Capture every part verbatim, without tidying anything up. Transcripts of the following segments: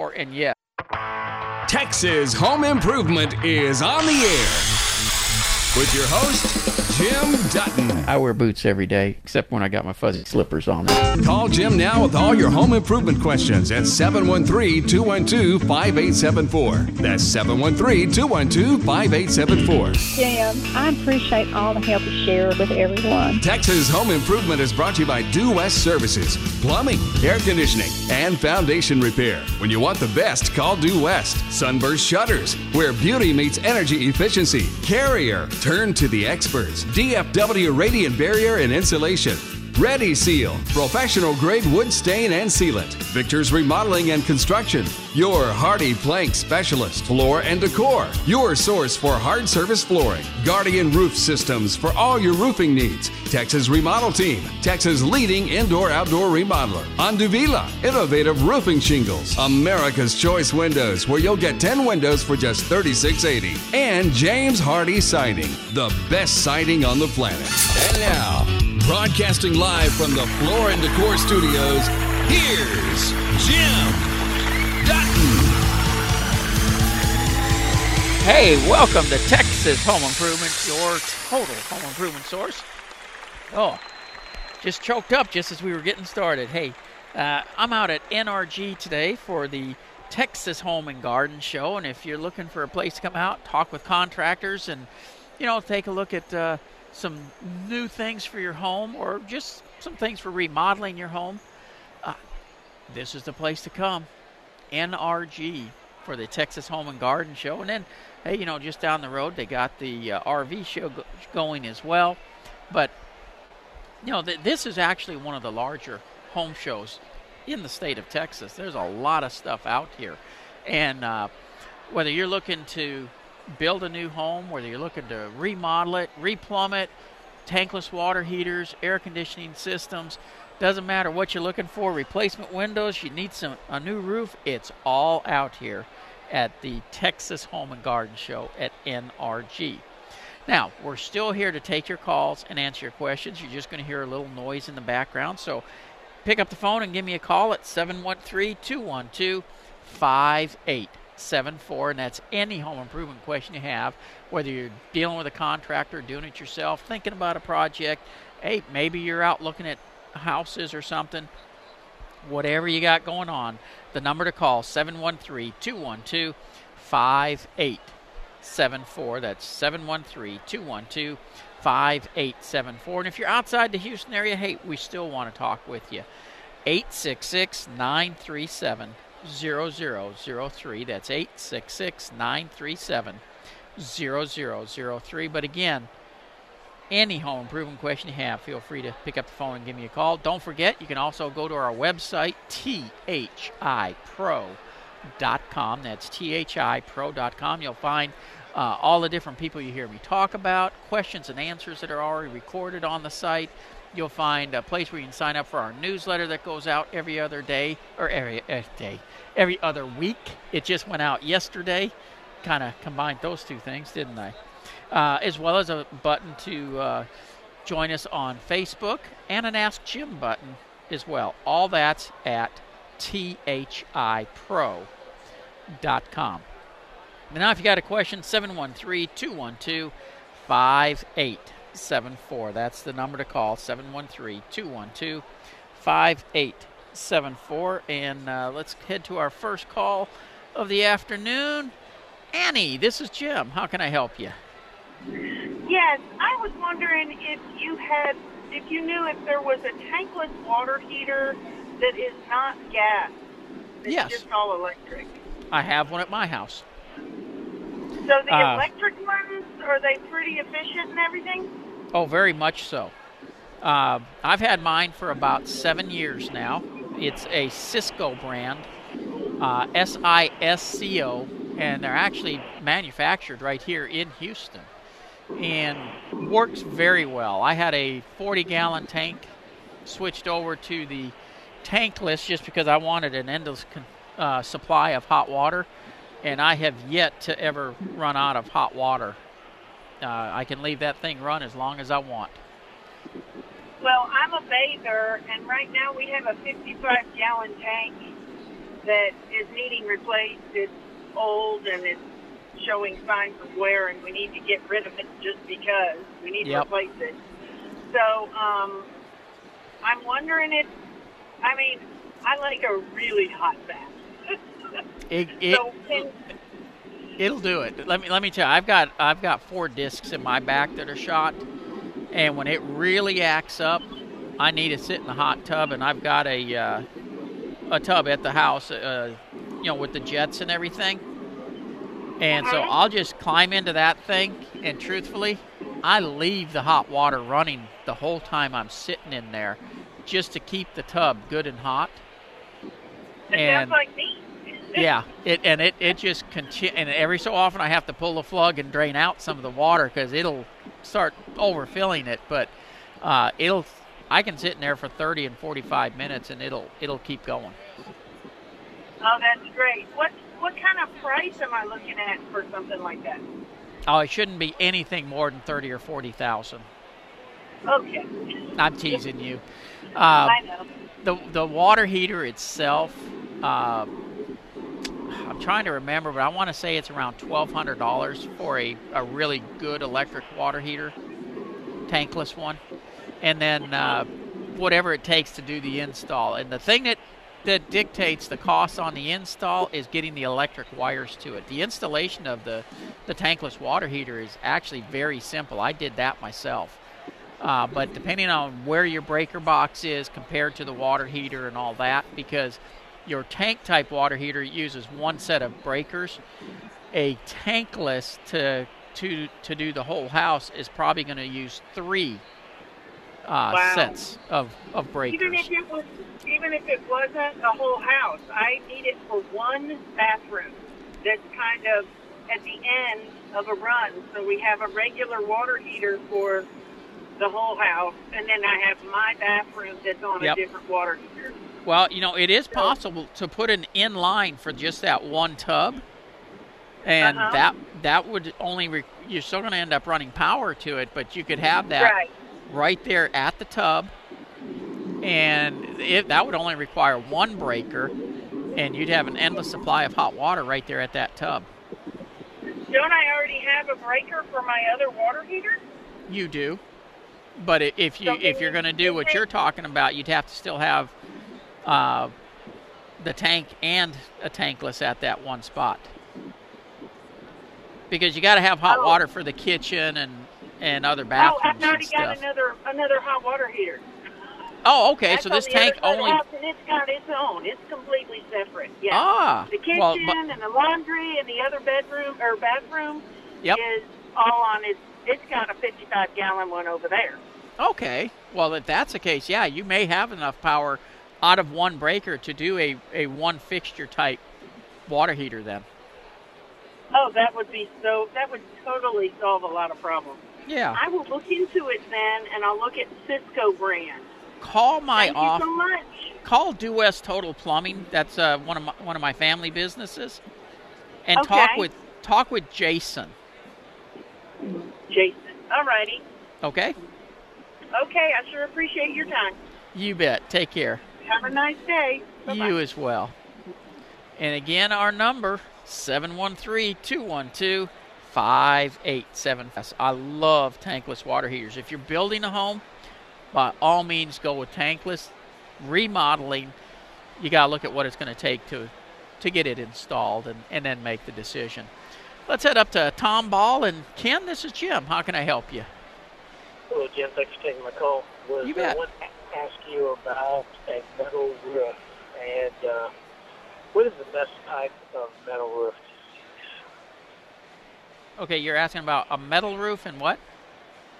for and yes. Texas Home Improvement is on the air with your host, Jim Dutton. I wear boots every day, except when I got my fuzzy slippers on. Call Jim now with all your home improvement questions at seven one three, two one two, five eight seven four. That's seven one three, two one two, five eight seven four. Jim, I appreciate all the help you share with everyone. Texas Home Improvement is brought to you by Due West Services, plumbing, air conditioning, and foundation repair. When you want the best, call Due West. Sunburst Shutters, where beauty meets energy efficiency. Carrier, turn to the experts. D F W Radiant Barrier and Insulation. Ready Seal, professional grade wood stain and sealant. Victor's Remodeling and Construction, your Hardie Plank Specialist. Floor and Decor, your source for hard surface flooring. Guardian Roof Systems for all your roofing needs. Texas Remodel Team, Texas leading indoor-outdoor remodeler. Onduvilla, innovative roofing shingles. America's Choice Windows, where you'll get ten windows for just thirty-six eighty. And James Hardie Siding, the best siding on the planet. And now, broadcasting live from the Floor and Decor Studios, here's Jim Dutton. Hey, welcome to Texas Home Improvement, your total home improvement source. Oh, just choked up just as we were getting started. Hey, uh, I'm out at N R G today for the Texas Home and Garden Show, and if you're looking for a place to come out, talk with contractors and, you know, take a look at Uh, some new things for your home or just some things for remodeling your home, uh, this is the place to come. N R G for the Texas Home and Garden Show. And then, hey, you know, just down the road, they got the uh, R V show go- going as well. But, you know, th- this is actually one of the larger home shows in the state of Texas. There's a lot of stuff out here. And uh, whether you're looking to build a new home, whether you're looking to remodel it, replumb it, tankless water heaters, air conditioning systems, doesn't matter what you're looking for, replacement windows, you need some a new roof, it's all out here at the Texas Home and Garden Show at N R G. Now, we're still here to take your calls and answer your questions. You're just going to hear a little noise in the background, so pick up the phone and give me a call at seven one three, two one two, five eight seven four, and that's any home improvement question you have, whether you're dealing with a contractor, doing it yourself, thinking about a project. Hey, maybe you're out looking at houses or something. Whatever you got going on, the number to call, seven one three, two one two, five eight seven four. That's seven one three, two one two, five eight seven four. And if you're outside the Houston area, hey, we still want to talk with you. eight six six, nine three seven, zero zero zero three. That's eight six six, nine three seven, zero zero zero three. But again, any home improvement question you have, feel free to pick up the phone and give me a call. Don't forget, you can also go to our website, T H I pro dot com. That's T H I pro dot com. You'll find uh, all the different people you hear me talk about, questions and answers that are already recorded on the site. You'll find a place where you can sign up for our newsletter that goes out every other day, or every, every day, every other week. It just went out yesterday. Kind of combined those two things, didn't I? Uh, as well as a button to uh, join us on Facebook and an Ask Jim button as well. All that's at T H I pro dot com. And now if you got a question, seven one three, two one two, five eight seven four. seven four. That's the number to call, seven one three, two one two, five eight seven four. And uh, let's head to our first call of the afternoon. Annie, this is Jim. How can I help you? Yes, I was wondering if you had, if you knew if there was a tankless water heater that is not gas. It's yes. Just all electric. I have one at my house. So the uh, electric ones, are they pretty efficient and everything? Oh, very much so. Uh, I've had mine for about seven years now. It's a Cisco brand, uh, S I S C O, and they're actually manufactured right here in Houston and works very well. I had a forty-gallon tank switched over to the tankless just because I wanted an endless uh, supply of hot water. And I have yet to ever run out of hot water. Uh, I can leave that thing run as long as I want. Well, I'm a bather, and right now we have a fifty-five-gallon tank. that is needing replaced. It's old and it's showing signs of wear, and we need to get rid of it just because we need yep. to replace it. So um, I'm wondering if, I mean, I like a really hot bath. it, it, so can, it'll do it. Let me let me tell you, I've got I've got four discs in my back that are shot, and when it really acts up, I need to sit in the hot tub, and I've got a uh, a tub at the house, uh, you know, with the jets and everything. And so I'll just climb into that thing, and truthfully, I leave the hot water running the whole time I'm sitting in there just to keep the tub good and hot. And that's like me. yeah, it, and it, it just continues. And every so often I have to pull the plug and drain out some of the water because it'll start overfilling it. But uh, it'll I can sit in there for thirty and forty-five minutes, and it'll it'll keep going. Oh, that's great. What's What kind of price am I looking at for something like that? Oh, it shouldn't be anything more than thirty or forty thousand. Okay. I'm teasing you. Uh, I know. The the water heater itself, uh, I'm trying to remember, but I want to say it's around twelve hundred dollars for a, a really good electric water heater, tankless one, and then uh, whatever it takes to do the install. And the thing that that dictates the cost on the install is getting the electric wires to it. The installation of the, the tankless water heater is actually very simple. I did that myself. Uh, but depending on where your breaker box is compared to the water heater and all that, because your tank type water heater uses one set of breakers, a tankless to to to do the whole house is probably going to use three Uh, wow. sets of, of breakers. Even if, it was, even if it wasn't a whole house, I need it for one bathroom that's kind of at the end of a run. So we have a regular water heater for the whole house, and then I have my bathroom that's on yep. a different water heater. Well, you know, it is so, possible to put an inline for just that one tub, and uh-huh. that that would only, re- you're still going to end up running power to it, but you could have that. Right. Right there at the tub, and it, that would only require one breaker, and you'd have an endless supply of hot water right there at that tub. Don't I already have a breaker for my other water heater? You do, but if you so if you're going to do what you're talking about, you'd have to still have uh, the tank and a tankless at that one spot, because you got to have hot oh. water for the kitchen and. And other bathrooms. Oh, I've already got another another hot water heater. Oh, okay. That's so this tank only. House, and it's got its own. It's completely separate. Yeah. Ah. The kitchen well, but... and the laundry and the other bedroom or bathroom yep. is all on its. It's got a fifty-five gallon one over there. Okay. Well, if that's the case, yeah, you may have enough power out of one breaker to do a, a one fixture type water heater then. Oh, that would be so. That would totally solve a lot of problems. Yeah. I will look into it then, and I'll look at Cisco brand. Call my Thank off- you so much. Call Due West Total Plumbing. That's uh, one of my, one of my family businesses, and okay. talk with talk with Jason. Jason, alrighty. Okay. Okay, I sure appreciate your time. You bet. Take care. Have a nice day. Bye-bye. You as well. And again, our number seven one three, two one two five eight seven. I love tankless water heaters. If you're building a home, by all means go with tankless. Remodeling, you got to look at what it's going to take to to get it installed and, and then make the decision. Let's head up to Tom Ball. And Ken, this is Jim. How can I help you? Hello, Jim. Thanks for taking my call. Was, you bet. I want to ask you about a metal roof. And uh, what is the best type of metal roof? Okay, you're asking about a metal roof and what?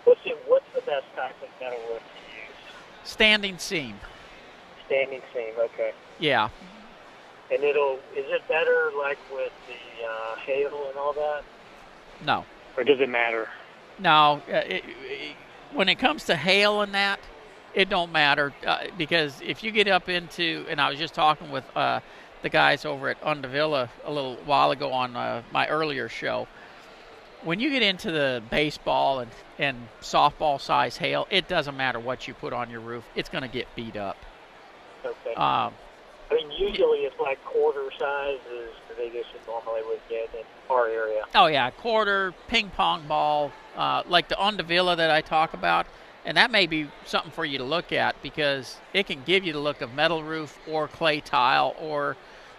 What's the, what's the best type of metal roof to use? Standing seam. Standing seam, okay. Yeah. And it'll, is it better like with the uh, hail and all that? No. Or does it matter? No. Uh, it, it, when it comes to hail and that, it don't matter uh, because if you get up into, and I was just talking with uh, the guys over at Onduvilla a little while ago on uh, my earlier show. When you get into the baseball and, and softball size hail, it doesn't matter what you put on your roof. It's going to get beat up. Okay. Um, I mean, usually it's like quarter size is the biggest you normally would get in our area. Oh, yeah, quarter, ping pong ball, uh, like the Onduvilla that I talk about. And that may be something for you to look at because it can give you the look of metal roof or clay tile or,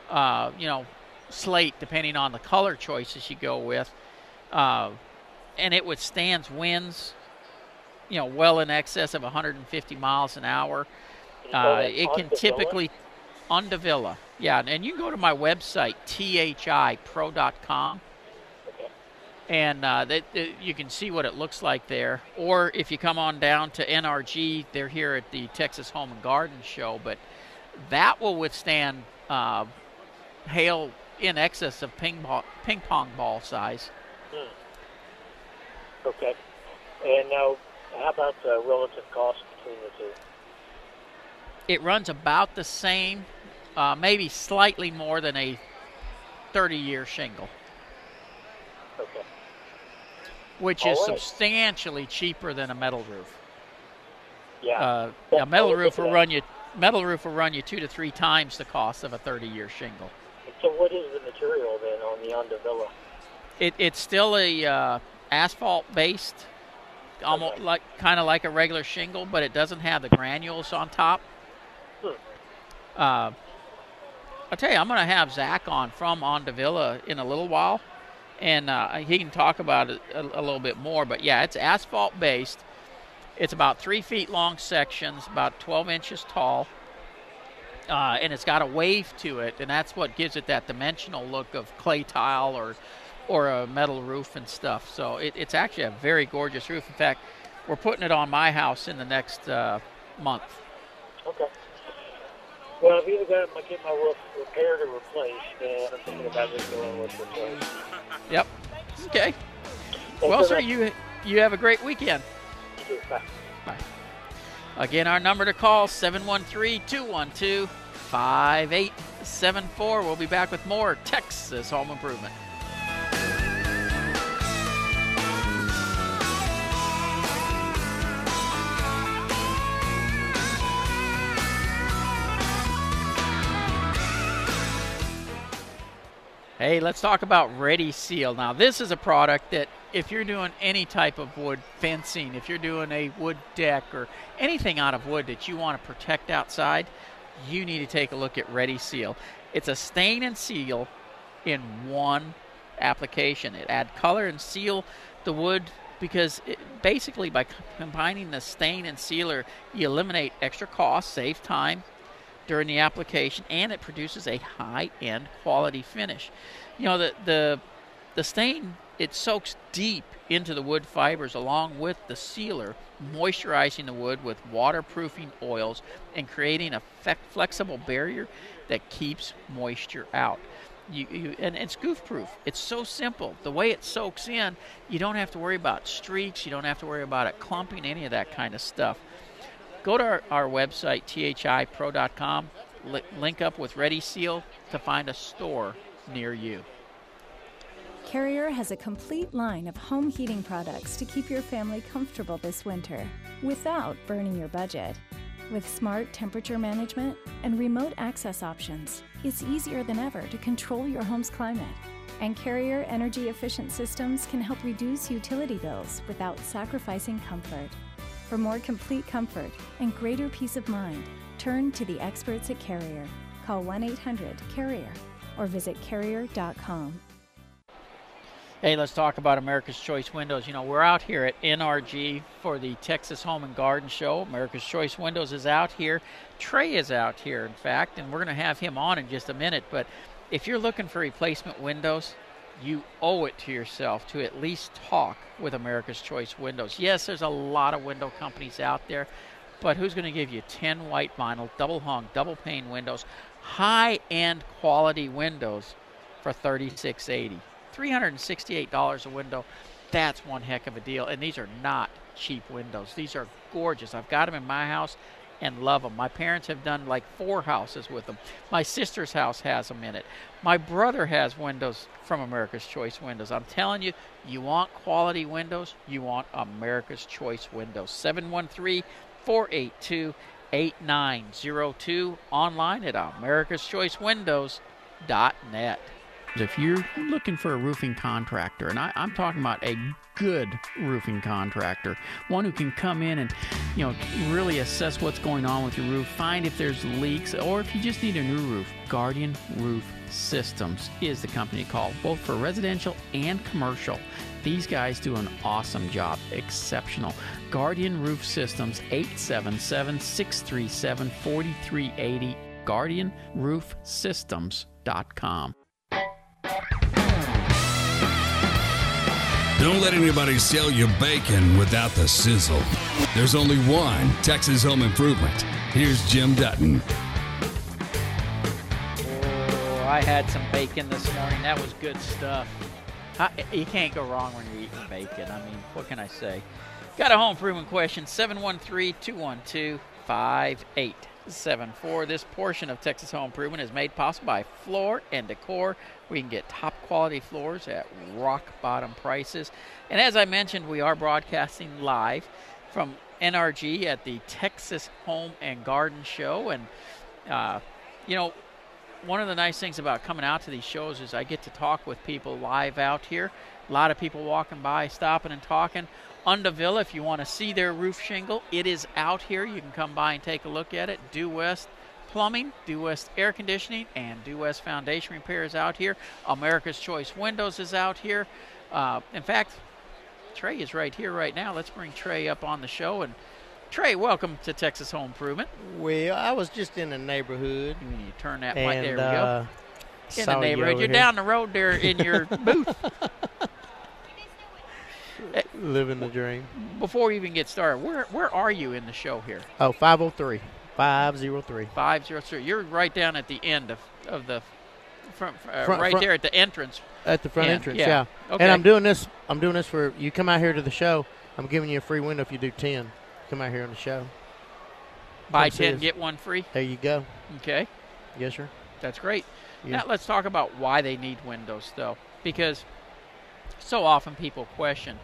uh, you know, slate, depending on the color choices you go with. Uh, and it withstands winds, you know, well in excess of one hundred fifty miles an hour. Uh, it can typically... Onduvilla. Yeah, and you can go to my website, T H I pro dot com, okay. and uh, they, they, you can see what it looks like there. Or if you come on down to N R G, they're here at the Texas Home and Garden Show, but that will withstand uh, hail in excess of ping, ball, ping pong ball size. Hmm. Okay. And now, how about the relative cost between the two? It runs about the same, uh, maybe slightly more than a thirty-year shingle, okay. which All is right. substantially cheaper than a metal roof. Yeah, uh, a metal roof will run you metal roof will run you two to three times the cost of a thirty-year shingle. So what is the material then on the Onduvilla? It it's still a uh, asphalt-based, almost okay. like kind of like a regular shingle, but it doesn't have the granules on top. Uh, I'll tell you, I'm going to have Zach on from Onduvilla in a little while, and uh, he can talk about it a, a little bit more. But, yeah, it's asphalt-based. It's about three feet long sections, about twelve inches tall, uh, and it's got a wave to it, and that's what gives it that dimensional look of clay tile or or a metal roof and stuff. So it, it's actually a very gorgeous roof. In fact, we're putting it on my house in the next uh, month. Okay. Well, I've either got to get my roof repaired or replaced, and I'm thinking about just going with replaced. Yep. Okay. Thanks well, sir, you you have a great weekend. You too. Bye. Bye. Again, our number to call, seven one three, two one two, five eight seven four. We'll be back with more Texas Home Improvement. Hey, let's talk about Ready Seal. Now, this is a product that if you're doing any type of wood fencing, if you're doing a wood deck or anything out of wood that you want to protect outside, you need to take a look at Ready Seal. It's a stain and seal in one application. It adds color and seal the wood because it, basically by combining the stain and sealer, you eliminate extra costs, save time during the application, and it produces a high-end quality finish. You know, the, the the stain, it soaks deep into the wood fibers along with the sealer, moisturizing the wood with waterproofing oils and creating a flexible barrier that keeps moisture out. You, you, and it's goof-proof. It's so simple. The way it soaks in, you don't have to worry about streaks. You don't have to worry about it clumping, any of that kind of stuff. Go to our, our website, T H I pro dot com, li- link up with Ready Seal to find a store near you. Carrier has a complete line of home heating products to keep your family comfortable this winter without burning your budget. With smart temperature management and remote access options, it's easier than ever to control your home's climate. And Carrier energy-efficient systems can help reduce utility bills without sacrificing comfort. For more complete comfort and greater peace of mind, turn to the experts at Carrier. Call one eight hundred carrier or visit carrier dot com. Hey, let's talk about America's Choice Windows. You know, we're out here at N R G for the Texas Home and Garden Show. America's Choice Windows is out here. Trey is out here, in fact, and we're going to have him on in just a minute. But if you're looking for replacement windows, you owe it to yourself to at least talk with America's Choice Windows. Yes, there's a lot of window companies out there, but who's going to give you ten white vinyl, double-hung, double-pane windows, high-end quality windows for thirty-six eighty? three hundred sixty-eight dollars a window, that's one heck of a deal. And these are not cheap windows. These are gorgeous. I've got them in my house and love them. My parents have done like four houses with them. My sister's house has them in it. My brother has windows from America's Choice Windows. I'm telling you, you want quality windows, you want America's Choice Windows. seven one three, four eight two, eight eight eight eight eight nine zero two, online at americas choice windows dot net. If you're looking for a roofing contractor, and I, I'm talking about a good roofing contractor, one who can come in and, you know, really assess what's going on with your roof, find if there's leaks, or if you just need a new roof, Guardian Roof Systems is the company to call, both for residential and commercial. These guys do an awesome job, exceptional. Guardian Roof Systems, eight seven seven, six three seven, four three eight zero, guardian roof systems dot com. Don't let anybody sell you bacon without the sizzle. There's only one Texas Home Improvement. Here's Jim Dutton. Oh, I had some bacon this morning. That was good stuff. I, you can't go wrong when you're eating bacon. I mean, what can I say? Got a home improvement question, seven one three, two one two, five eight seven four. This portion of Texas Home Improvement is made possible by Floor and Decor. We can get top quality floors at rock bottom prices. And as I mentioned, we are broadcasting live from N R G at the Texas Home and Garden Show. And, uh, you know, one of the nice things about coming out to these shows is I get to talk with people live out here. A lot of people walking by, stopping and talking. Onduvilla, if you want to see their roof shingle, it is out here. You can come by and take a look at it. Due West Plumbing, Due West Air Conditioning, and Due West Foundation Repair is out here. America's Choice Windows is out here. Uh, in fact, Trey is right here right now. Let's bring Trey up on the show. And Trey, welcome to Texas Home Improvement. Well, I was just in the neighborhood. You turn that light. There we uh, go. In the neighborhood. You You're here. Down the road there in your booth. Living the dream. Before we even get started, where, where are you in the show here? Oh, five oh three. five oh three. five oh three. You're right down at the end of, of the front, uh, front right front, there at the entrance. At the front end. entrance, yeah. yeah. Okay. And I'm doing this I'm doing this for you come out here to the show. I'm giving you a free window if you do ten. Come out here on the show. Buy come ten, get one free. There you go. Okay. Yes, sir. That's great. Yes. Now let's talk about why they need windows though. Because so often people question,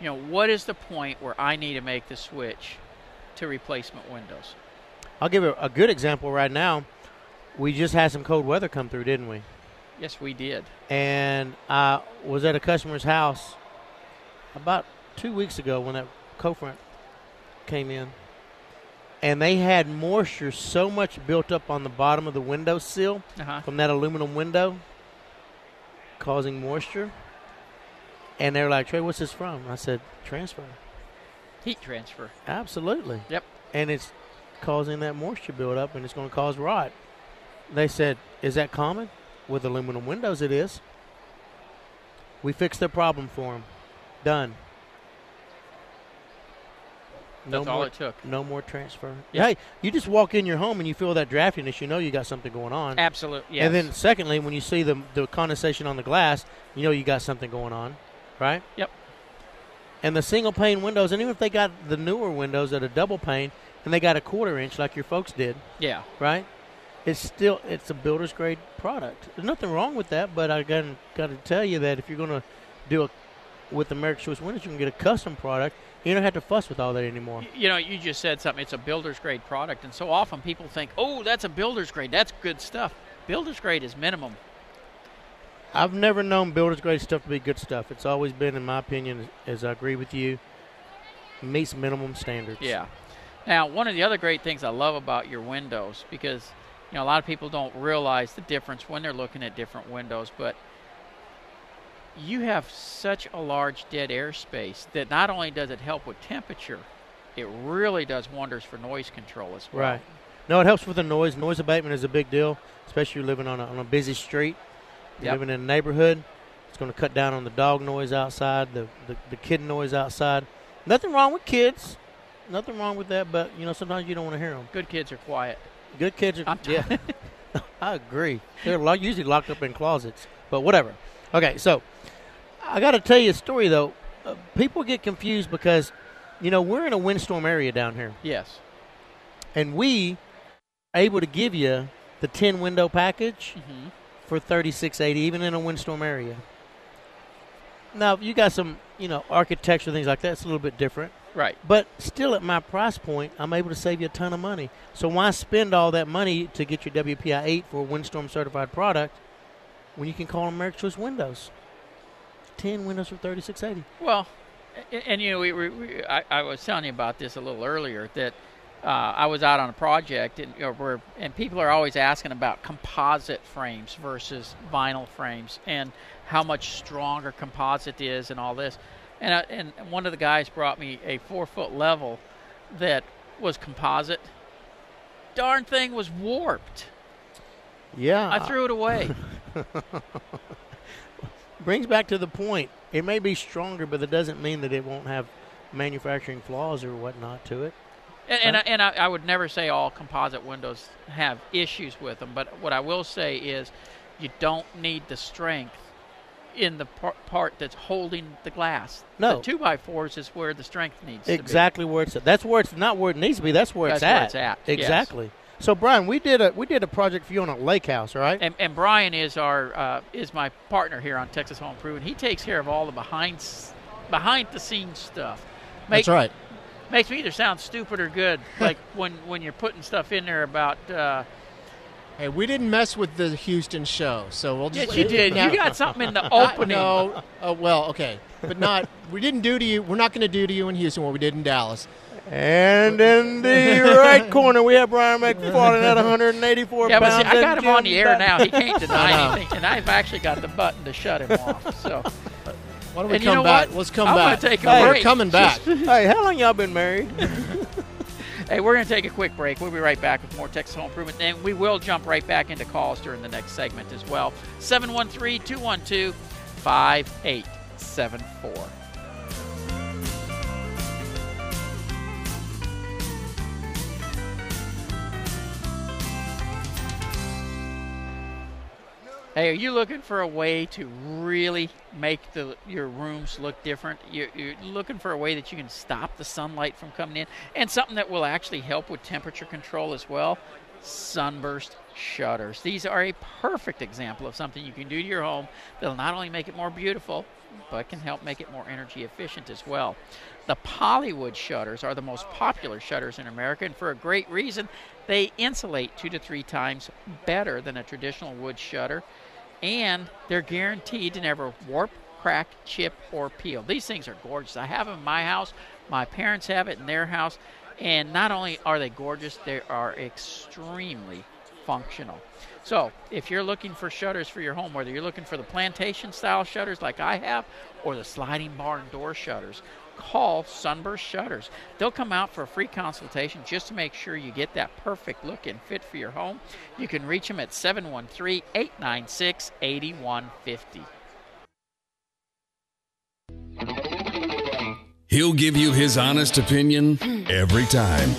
you know, what is the point where I need to make the switch to replacement windows? I'll give a, a good example right now. We just had some cold weather come through, didn't we? Yes, we did. And I was at a customer's house about two weeks ago when that cold front came in. And they had moisture so much built up on the bottom of the window sill uh-huh. from that aluminum window, causing moisture. And they were like, Trey, what's this from? And I said, transfer. Heat transfer. Absolutely. Yep. And it's causing that moisture buildup, and it's going to cause rot. They said, is that common? With aluminum windows, it is. We fixed their problem for them. Done. No That's more, all it took. No more transfer. Yep. Hey, you just walk in your home and you feel that draftiness, you know you got something going on. Absolutely, yes. And then secondly, when you see the, the condensation on the glass, you know you got something going on, right? Yep. And the single pane windows, and even if they got the newer windows that are double pane, and they got a quarter inch like your folks did. Yeah. Right? It's still, it's a builder's grade product. There's nothing wrong with that, but I got, got to tell you that if you're going to do a, with America's Choice Windows, you can get a custom product. You don't have to fuss with all that anymore. You, you know, you just said something. It's a builder's grade product. And so often people think, oh, that's a builder's grade. That's good stuff. Builder's grade is minimum. I've never known builder's grade stuff to be good stuff. It's always been, in my opinion, as I agree with you, meets minimum standards. Yeah. Now, one of the other great things I love about your windows, because you know a lot of people don't realize the difference when they're looking at different windows, but you have such a large dead air space that not only does it help with temperature, it really does wonders for noise control as well. Right. No, it helps with the noise. Noise abatement is a big deal, especially if you're living on a, on a busy street. You're yep. living in a neighborhood. It's going to cut down on the dog noise outside, the, the, the kid noise outside. Nothing wrong with kids. Nothing wrong with that, but, you know, sometimes you don't want to hear them. Good kids are quiet. Good kids are – yeah. I agree. They're lo- usually locked up in closets, but whatever. Okay, so I got to tell you a story, though. Uh, people get confused because, you know, we're in a windstorm area down here. Yes. And we are able to give you the ten-window package mm-hmm. for thirty-six eighty, even in a windstorm area. Now, you got some, you know, architecture, things like that. It's a little bit different. Right. But still at my price point, I'm able to save you a ton of money. So why spend all that money to get your W P I eight for a Windstorm certified product when you can call them America's Choice Windows? ten windows for thirty-six eighty. Well, and, and you know, we, we, we I, I was telling you about this a little earlier, that uh, I was out on a project, and, you know, where, and people are always asking about composite frames versus vinyl frames and how much stronger composite is and all this. And, I, and one of the guys brought me a four-foot level that was composite. Darn thing was warped. Yeah. I threw it away. Brings back to the point. It may be stronger, but it doesn't mean that it won't have manufacturing flaws or whatnot to it. And, and, right? I, and I, I would never say all composite windows have issues with them, but what I will say is you don't need the strength in the par part that's holding the glass. No. The two by fours is where the strength needs exactly to be. Exactly where it's at. That's where it's not where it needs to be. That's where that's it's where at. It's at. Exactly. Yes. So Brian, we did a we did a project for you on a lake house, right? And, and Brian is our uh, is my partner here on Texas Home Improvement. He takes care of all the behind behind the scenes stuff. Make, that's right. Makes me either sound stupid or good. Like when when you're putting stuff in there about. Uh, Hey, we didn't mess with the Houston show, so we'll just... Yes, you did. Now, you got something in the opening. No, uh, well, okay, but not... We didn't do to you... We're not going to do to you in Houston what we did in Dallas. And in the right corner, we have Brian McFarland at one hundred eighty-four yeah, pounds. Yeah, but see, I got him on the air now. He can't deny anything, and I've actually got the button to shut him off, so... Why don't we and come you know back? What? Let's come I'm back. I'm going to take a hey, break. We're coming back. Hey, how long y'all been married? Hey, we're going to take a quick break. We'll be right back with more Texas Home Improvement, and we will jump right back into calls during the next segment as well. seven one three, two one two, five eight seven four. Hey, are you looking for a way to really make the, your rooms look different? You're, you're looking for a way that you can stop the sunlight from coming in, and something that will actually help with temperature control as well? Sunburst Shutters. These are a perfect example of something you can do to your home that'll not only make it more beautiful, but can help make it more energy efficient as well. The polywood shutters are the most popular shutters in America, and for a great reason. They insulate two to three times better than a traditional wood shutter, and they're guaranteed to never warp, crack, chip, or peel. These things are gorgeous. I have them in my house. My parents have it in their house, and not only are they gorgeous, they are extremely functional. So if you're looking for shutters for your home, whether you're looking for the plantation style shutters like I have or the sliding barn door shutters, call Sunburst Shutters. They'll come out for a free consultation just to make sure you get that perfect look and fit for your home. You can reach them at seven one three, eight nine six, eight one five zero. He'll give you his honest opinion every time.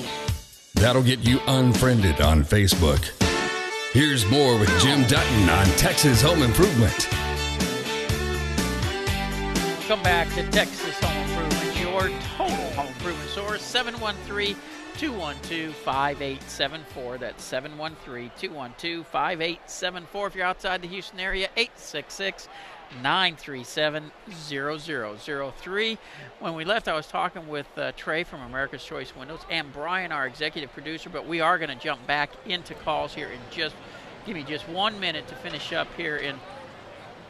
That'll get you unfriended on Facebook. Here's more with Jim Dutton on Texas Home Improvement. Welcome back to Texas Home Improvement, your total home improvement source. seven one three, two one two, five eight seven four. That's seven one three, two one two, five eight seven four. If you're outside the Houston area, eight six six, nine three seven, zero zero zero three. When we left, I was talking with uh, Trey from America's Choice Windows and Brian, our executive producer, but we are going to jump back into calls here and just give me just one minute to finish up here. And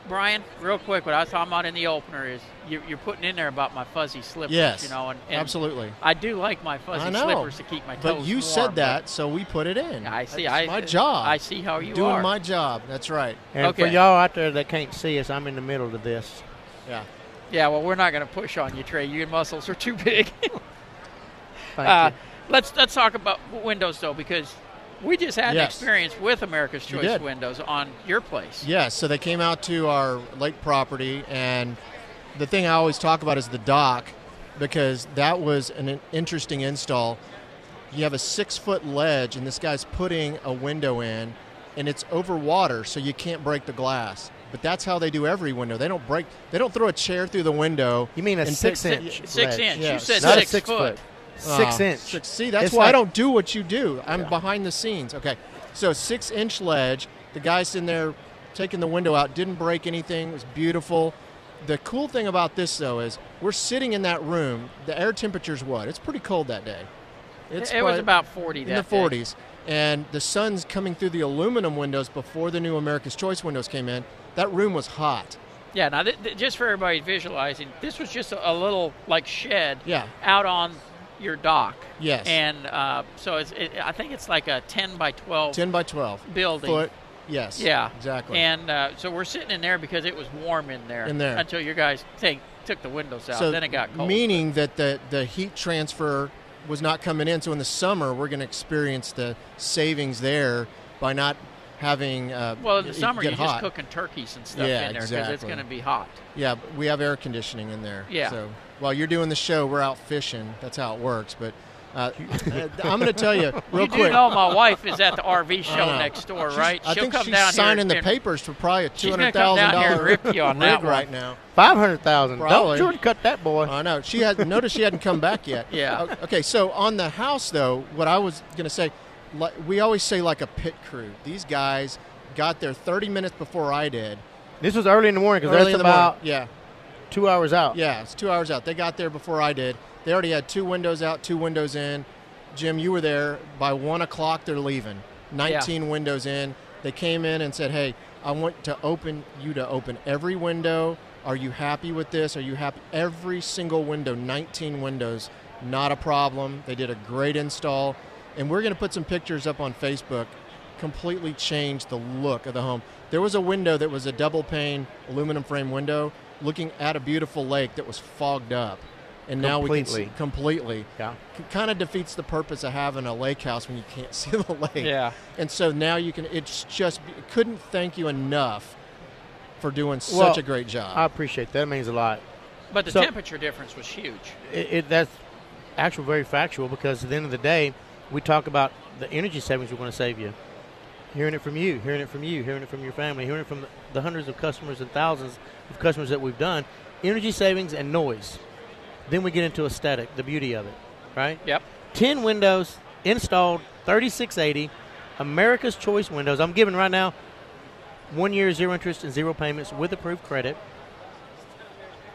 Brian, real quick, what I was talking about in the opener is you, you're putting in there about my fuzzy slippers. Yes, you know, and, and absolutely. I do like my fuzzy slippers to keep my toes warm. But you warm, said that, so we put it in. I see. It's I, my job. I see how you doing are. Doing my job. That's right. And okay. For y'all out there that can't see us, I'm in the middle of this. Yeah. Yeah, well, we're not going to push on you, Trey. Your muscles are too big. Thank uh, you. Let's, let's talk about windows, though, because – we just had yes. an experience with America's Choice Windows on your place. Yes, so they came out to our lake property, and the thing I always talk about is the dock, because that was an interesting install. You have a six-foot ledge, and this guy's putting a window in, and it's over water, so you can't break the glass. But that's how they do every window. They don't break. They don't throw a chair through the window. You mean a six-inch ledge? Six-inch. Yeah. You said Not six, six foot. foot. Six uh, inch. Six, see, that's it's why like, I don't do what you do. I'm yeah. behind the scenes. Okay, so six inch ledge. The guy's in there taking the window out. Didn't break anything. It was beautiful. The cool thing about this, though, is we're sitting in that room. The air temperature's what? It's pretty cold that day. It's it was about forty that day. In the forties. And the sun's coming through the aluminum windows before the new America's Choice windows came in. That room was hot. Yeah, now, th th just for everybody visualizing, this was just a, a little, like, shed yeah. out on your dock. Yes. And uh, so it's, it, I think it's like a ten by twelve. ten by twelve. Building. Foot. Yes. Yeah. Exactly. And uh, so we're sitting in there because it was warm in there. In there. Until your guys take, took the windows out. So then it got cold. Meaning that the, the heat transfer was not coming in. So in the summer, we're going to experience the savings there by not having uh, well, in the summer, you're hot. Just cooking turkeys and stuff yeah, in there because exactly. it's going to be hot. Yeah, we have air conditioning in there. Yeah. So while you're doing the show, we're out fishing. That's how it works. But uh, I'm going to tell you real you quick. You do know my wife is at the R V show uh, next door, right? She'll I think come she's down signing here and, the papers for probably a two hundred thousand dollars rip you on that right now. five hundred thousand dollars. Don't Jordan cut that boy. I know. She had notice she hadn't come back yet. Yeah. Okay, so on the house, though, what I was going to say, we always say like a pit crew. These guys got there thirty minutes before I did. This was early in the morning because that's about yeah. two hours out. Yeah, it's two hours out. They got there before I did. They already had two windows out, two windows in. Jim, you were there. By one o'clock, they're leaving. nineteen yeah. windows in. They came in and said, hey, I want to open you to open every window. Are you happy with this? Are you happy? Every single window, nineteen windows, not a problem. They did a great install. And we're going to put some pictures up on Facebook, completely changed the look of the home. There was a window that was a double pane aluminum frame window looking at a beautiful lake that was fogged up. And now completely. we can see completely. Yeah. Kind of defeats the purpose of having a lake house when you can't see the lake. Yeah. And so now you can, it's just, couldn't thank you enough for doing such well, a great job. I appreciate that. That means a lot. But the so, temperature difference was huge. It, it, that's actual very factual because at the end of the day, we talk about the energy savings we're going to save you. Hearing it from you, hearing it from you, hearing it from your family, hearing it from the hundreds of customers and thousands of customers that we've done. Energy savings and noise. Then we get into aesthetic, the beauty of it, right? Yep. ten windows installed, thirty-six eighty, America's Choice Windows. I'm giving right now one year, zero interest and zero payments with approved credit.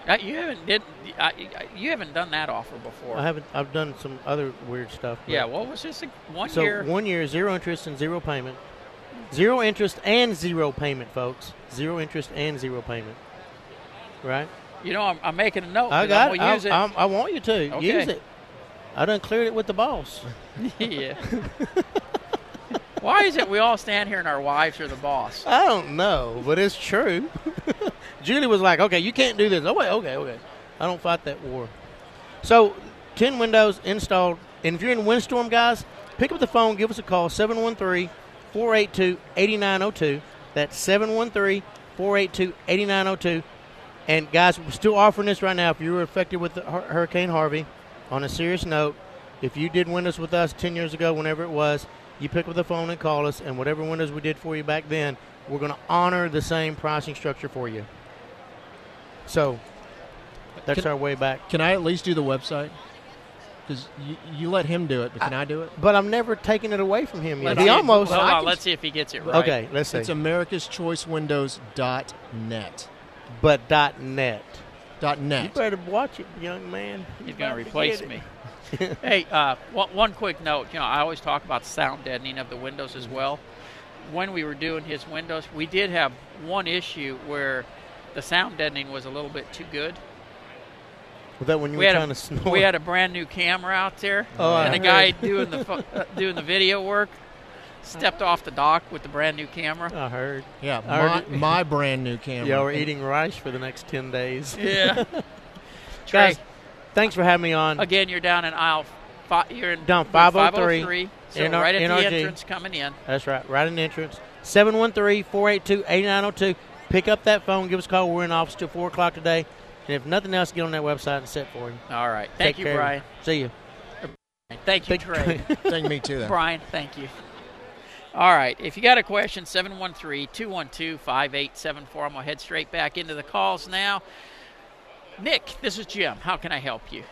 Uh, you haven't did uh, you haven't done that offer before. I haven't. I've done some other weird stuff. Yeah. What was this? One so year. So one year, zero interest and zero payment. Zero interest and zero payment, folks. Zero interest and zero payment. Right. You know, I'm, I'm making a note. I got. I'm it. Use it. I'm, I want you to okay. use it. I done cleared it with the boss. Yeah. Why is it we all stand here and our wives are the boss? I don't know, but it's true. Julie was like, okay, you can't do this. Oh, wait, okay, okay. I don't fight that war. So ten windows installed. And if you're in windstorm, guys, pick up the phone. Give us a call, seven one three, four eight two, eight nine zero two. That's seven one three, four eight two, eight nine zero two. And, guys, we're still offering this right now. If you were affected with Hurricane Harvey, on a serious note, if you did windows with us ten years ago, whenever it was, you pick up the phone and call us, and whatever windows we did for you back then, we're going to honor the same pricing structure for you. So that's can, our way back. Can I at least do the website? Because you, you let him do it, but can I, I do it? But I'm never taking it away from him yet. He almost. Well, well, let's see if he gets it right. Okay, let's see. It's America's Choice Windows dot net. But dot .net. Dot .net. You better watch it, young man. He's going to replace me. Hey, uh, one quick note. You know, I always talk about sound deadening of the windows as well. When we were doing his windows, we did have one issue where the sound deadening was a little bit too good. Was that when you we were trying a, to snore? We had a brand new camera out there, oh, and I the heard. guy doing the doing the video work stepped off the dock with the brand new camera. I heard. Yeah, I my, heard my brand new camera. Y'all were eating rice for the next ten days. Yeah. Trey, guys, thanks for having me on. Again, you're down in aisle. Five, you're in down five oh three. So N R right at N R G. The entrance coming in. That's right, right in the entrance. seven one three, four eight two, eight nine zero two. Pick up that phone. Give us a call. We're in office till four o'clock today. And if nothing else, get on that website and set for you. All right. Thank Take you, care. Brian. See you. Thank you, thank Trey. Thank me too, though. Brian, thank you. All right. If you got a question, seven one three, two one two, five eight seven four. I'm going to head straight back into the calls now. Nick, this is Jim. How can I help you?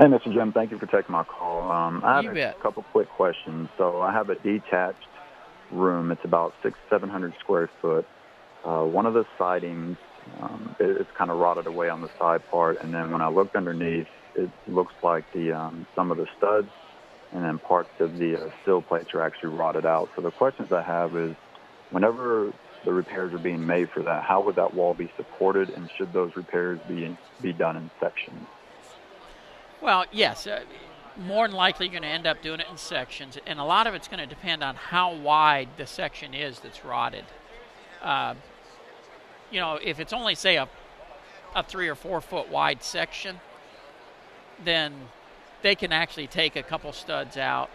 Hey, Mister Jim, thank you for taking my call. Um, I have you a bet. couple quick questions. So I have a detached room. It's about six, seven hundred square foot. Uh, one of the sidings Um, it, it's kind of rotted away on the side part. And then when I looked underneath, it looks like the um, some of the studs and then parts of the uh, sill plates are actually rotted out. So the questions I have is, whenever the repairs are being made for that, how would that wall be supported, and should those repairs be be done in sections? Well, yes, uh, more than likely you're going to end up doing it in sections, and a lot of it's going to depend on how wide the section is that's rotted. Uh, you know, if it's only, say, a, a three or four foot wide section, then they can actually take a couple studs out,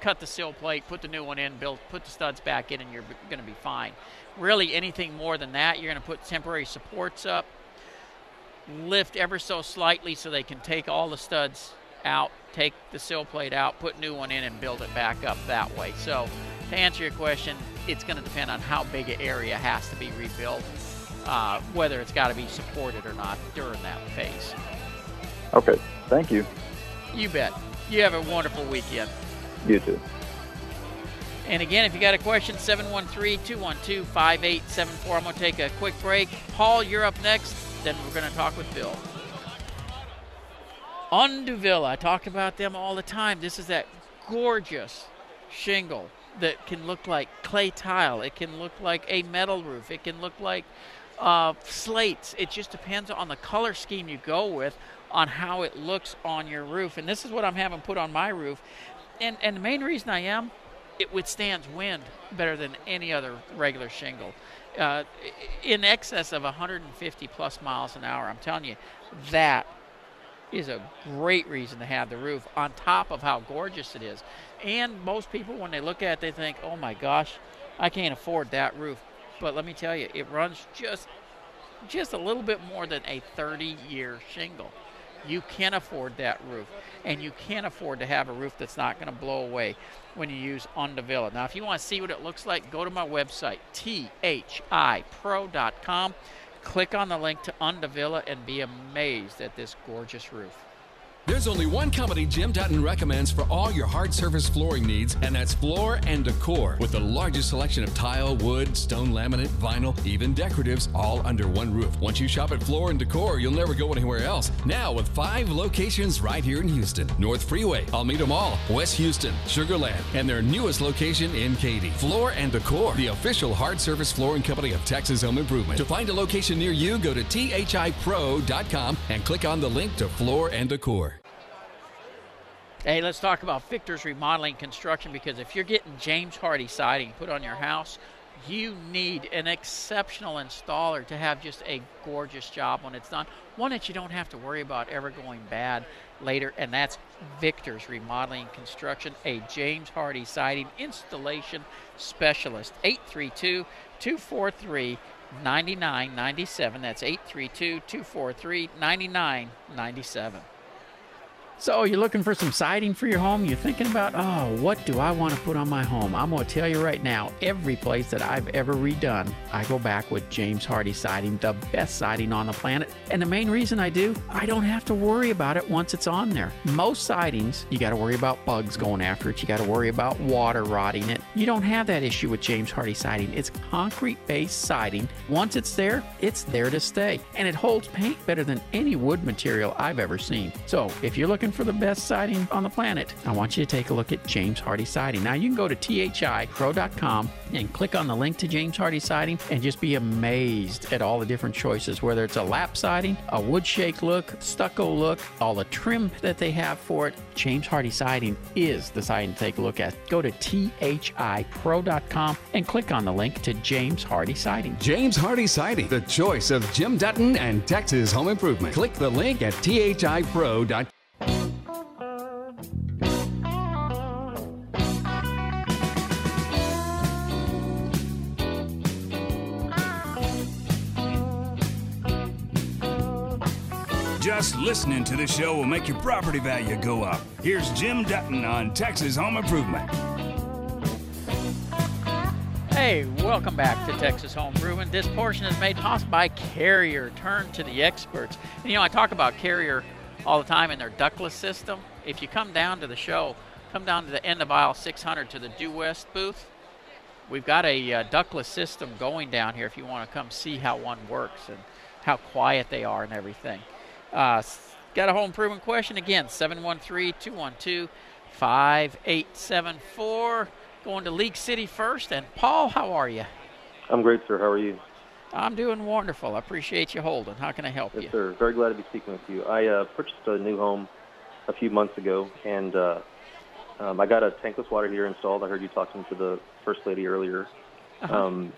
cut the sill plate, put the new one in, build, put the studs back in, and you're going to be fine. Really, anything more than that, you're going to put temporary supports up, lift ever so slightly so they can take all the studs out, take the sill plate out, put new one in, and build it back up that way. So to answer your question, it's going to depend on how big an area has to be rebuilt, uh, whether it's got to be supported or not during that phase. Okay, thank you. You bet. You have a wonderful weekend. You too. And again, if you got a question, seven one three, two one two, five eight seven four. I'm going to take a quick break. Paul, you're up next. Then we're going to talk with Bill. Onduvilla, I talked about them all the time. This is that gorgeous shingle that can look like clay tile. It can look like a metal roof. It can look like uh, slates. It just depends on the color scheme you go with on how it looks on your roof. And this is what I'm having put on my roof. And, and the main reason I am, it withstands wind better than any other regular shingle. Uh, in excess of one hundred fifty plus miles an hour. I'm telling you, that is a great reason to have the roof, on top of how gorgeous it is. And most people, when they look at it, they think, oh my gosh, I can't afford that roof. But let me tell you, it runs just, just a little bit more than a thirty year shingle. You can afford that roof, and you can afford to have a roof that's not going to blow away when you use Onduvilla. Now, if you want to see what it looks like, go to my website, T H I pro dot com. Click on the link to Onduvilla and be amazed at this gorgeous roof. There's only one company Jim Dutton recommends for all your hard surface flooring needs, and that's Floor and Decor. With the largest selection of tile, wood, stone laminate, vinyl, even decoratives, all under one roof. Once you shop at Floor and Decor, you'll never go anywhere else. Now with five locations right here in Houston. North Freeway, Almeda Mall, West Houston, Sugar Land, and their newest location in Katy. Floor and Decor, the official hard surface flooring company of Texas Home Improvement. To find a location near you, go to T H I pro dot com and click on the link to Floor and Decor. Hey, let's talk about Victor's Remodeling Construction, because if you're getting James Hardie siding put on your house, you need an exceptional installer to have just a gorgeous job when it's done, one that you don't have to worry about ever going bad later, and that's Victor's Remodeling Construction, a James Hardie siding installation specialist. eight three two, two four three, nine nine nine seven. That's eight three two, two four three, nine nine nine seven. So you're looking for some siding for your home? You're thinking about, oh, what do I want to put on my home? I'm going to tell you right now, every place that I've ever redone, I go back with James Hardie siding, the best siding on the planet. And the main reason I do, I don't have to worry about it once it's on there. Most sidings, you got to worry about bugs going after it. You got to worry about water rotting it. You don't have that issue with James Hardie siding. It's concrete-based siding. Once it's there, it's there to stay. And it holds paint better than any wood material I've ever seen. So if you're looking for the best siding on the planet, I want you to take a look at James Hardie siding. Now you can go to T H I pro dot com and click on the link to James Hardie siding and just be amazed at all the different choices, whether it's a lap siding, a wood shake look, stucco look, all the trim that they have for it. James Hardie siding is the siding to take a look at. Go to T H I pro dot com and click on the link to James Hardie siding. James Hardie siding, the choice of Jim Dutton and Texas Home Improvement. Click the link at T H I pro dot com. Just listening to this show will make your property value go up. Here's Jim Dutton on Texas Home Improvement. Hey, welcome back to Texas Home Improvement. This portion is made possible by Carrier. Turn to the experts. And, you know, I talk about Carrier all the time and their ductless system. If you come down to the show, come down to the end of aisle six hundred to the Due West booth, We've got a uh, ductless system going down here if you want to come see how one works and how quiet they are and everything. Uh, got a home improvement question? Again, seven one three, two one two, five eight seven four. Going to League City first. And, Paul, how are you? I'm great, sir. How are you? I'm doing wonderful. I appreciate you holding. How can I help yes, you? Yes, sir. Very glad to be speaking with you. I uh, purchased a new home a few months ago, and uh, um, I got a tankless water heater installed. I heard you talking to the First Lady earlier. Uh-huh. um,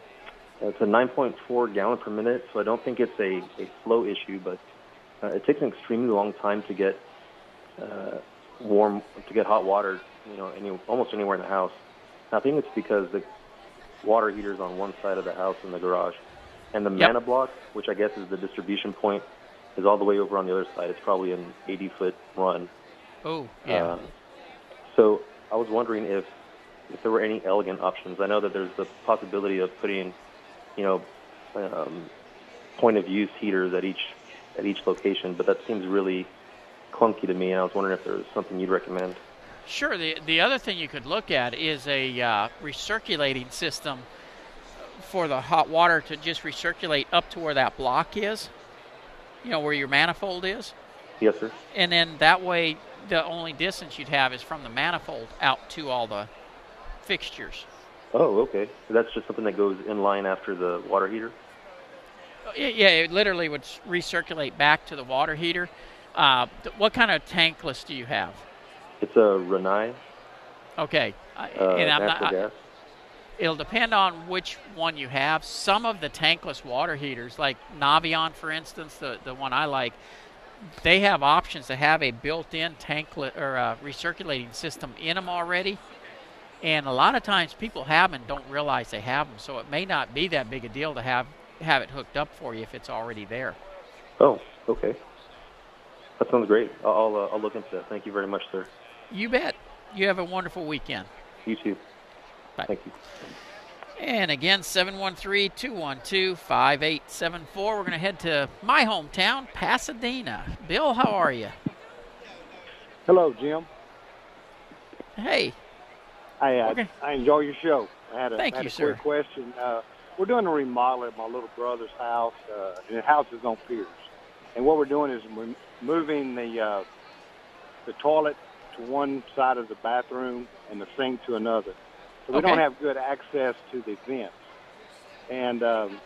it's a nine point four gallon per minute, so I don't think it's a, a flow issue, but uh, it takes an extremely long time to get uh, warm, to get hot water, you know, any, almost anywhere in the house. And I think it's because the water heater is on one side of the house in the garage, and the yep. mana block, which I guess is the distribution point, is all the way over on the other side. It's probably an eighty foot run. Oh, yeah. Uh, so I was wondering if if there were any elegant options. I know that there's the possibility of putting, you know, um, point-of-use heaters at each at each location, but that seems really clunky to me, and I was wondering if there was something you'd recommend. Sure. The, the other thing you could look at is a uh, recirculating system for the hot water to just recirculate up to where that block is, you know, where your manifold is. Yes, sir. And then that way the only distance you'd have is from the manifold out to all the fixtures. Oh, okay. So that's just something that goes in line after the water heater? Yeah, it literally would recirculate back to the water heater. Uh, what kind of tankless do you have? It's a Rinnai. Okay. Uh, and I'm not, I, it'll depend on which one you have. Some of the tankless water heaters, like Navien, for instance, the, the one I like, they have options to have a built-in tankless or uh, recirculating system in them already. And a lot of times people have them and don't realize they have them, so it may not be that big a deal to have have it hooked up for you if it's already there. Oh, okay. That sounds great. I'll, uh, I'll look into that. Thank you very much, sir. You bet. You have a wonderful weekend. You too. Bye. Thank you. And again, seven one three, two one two, five eight seven four. We're going to head to my hometown, Pasadena. Bill, how are you? Hello, Jim. Hey. I, uh, okay. I enjoy your show. I had a, Thank had you, a quick sir. question. Uh, we're doing a remodel at my little brother's house, uh, and the house is on piers. And what we're doing is we're moving the uh, the toilet to one side of the bathroom and the sink to another. So we okay. don't have good access to the vents. And um,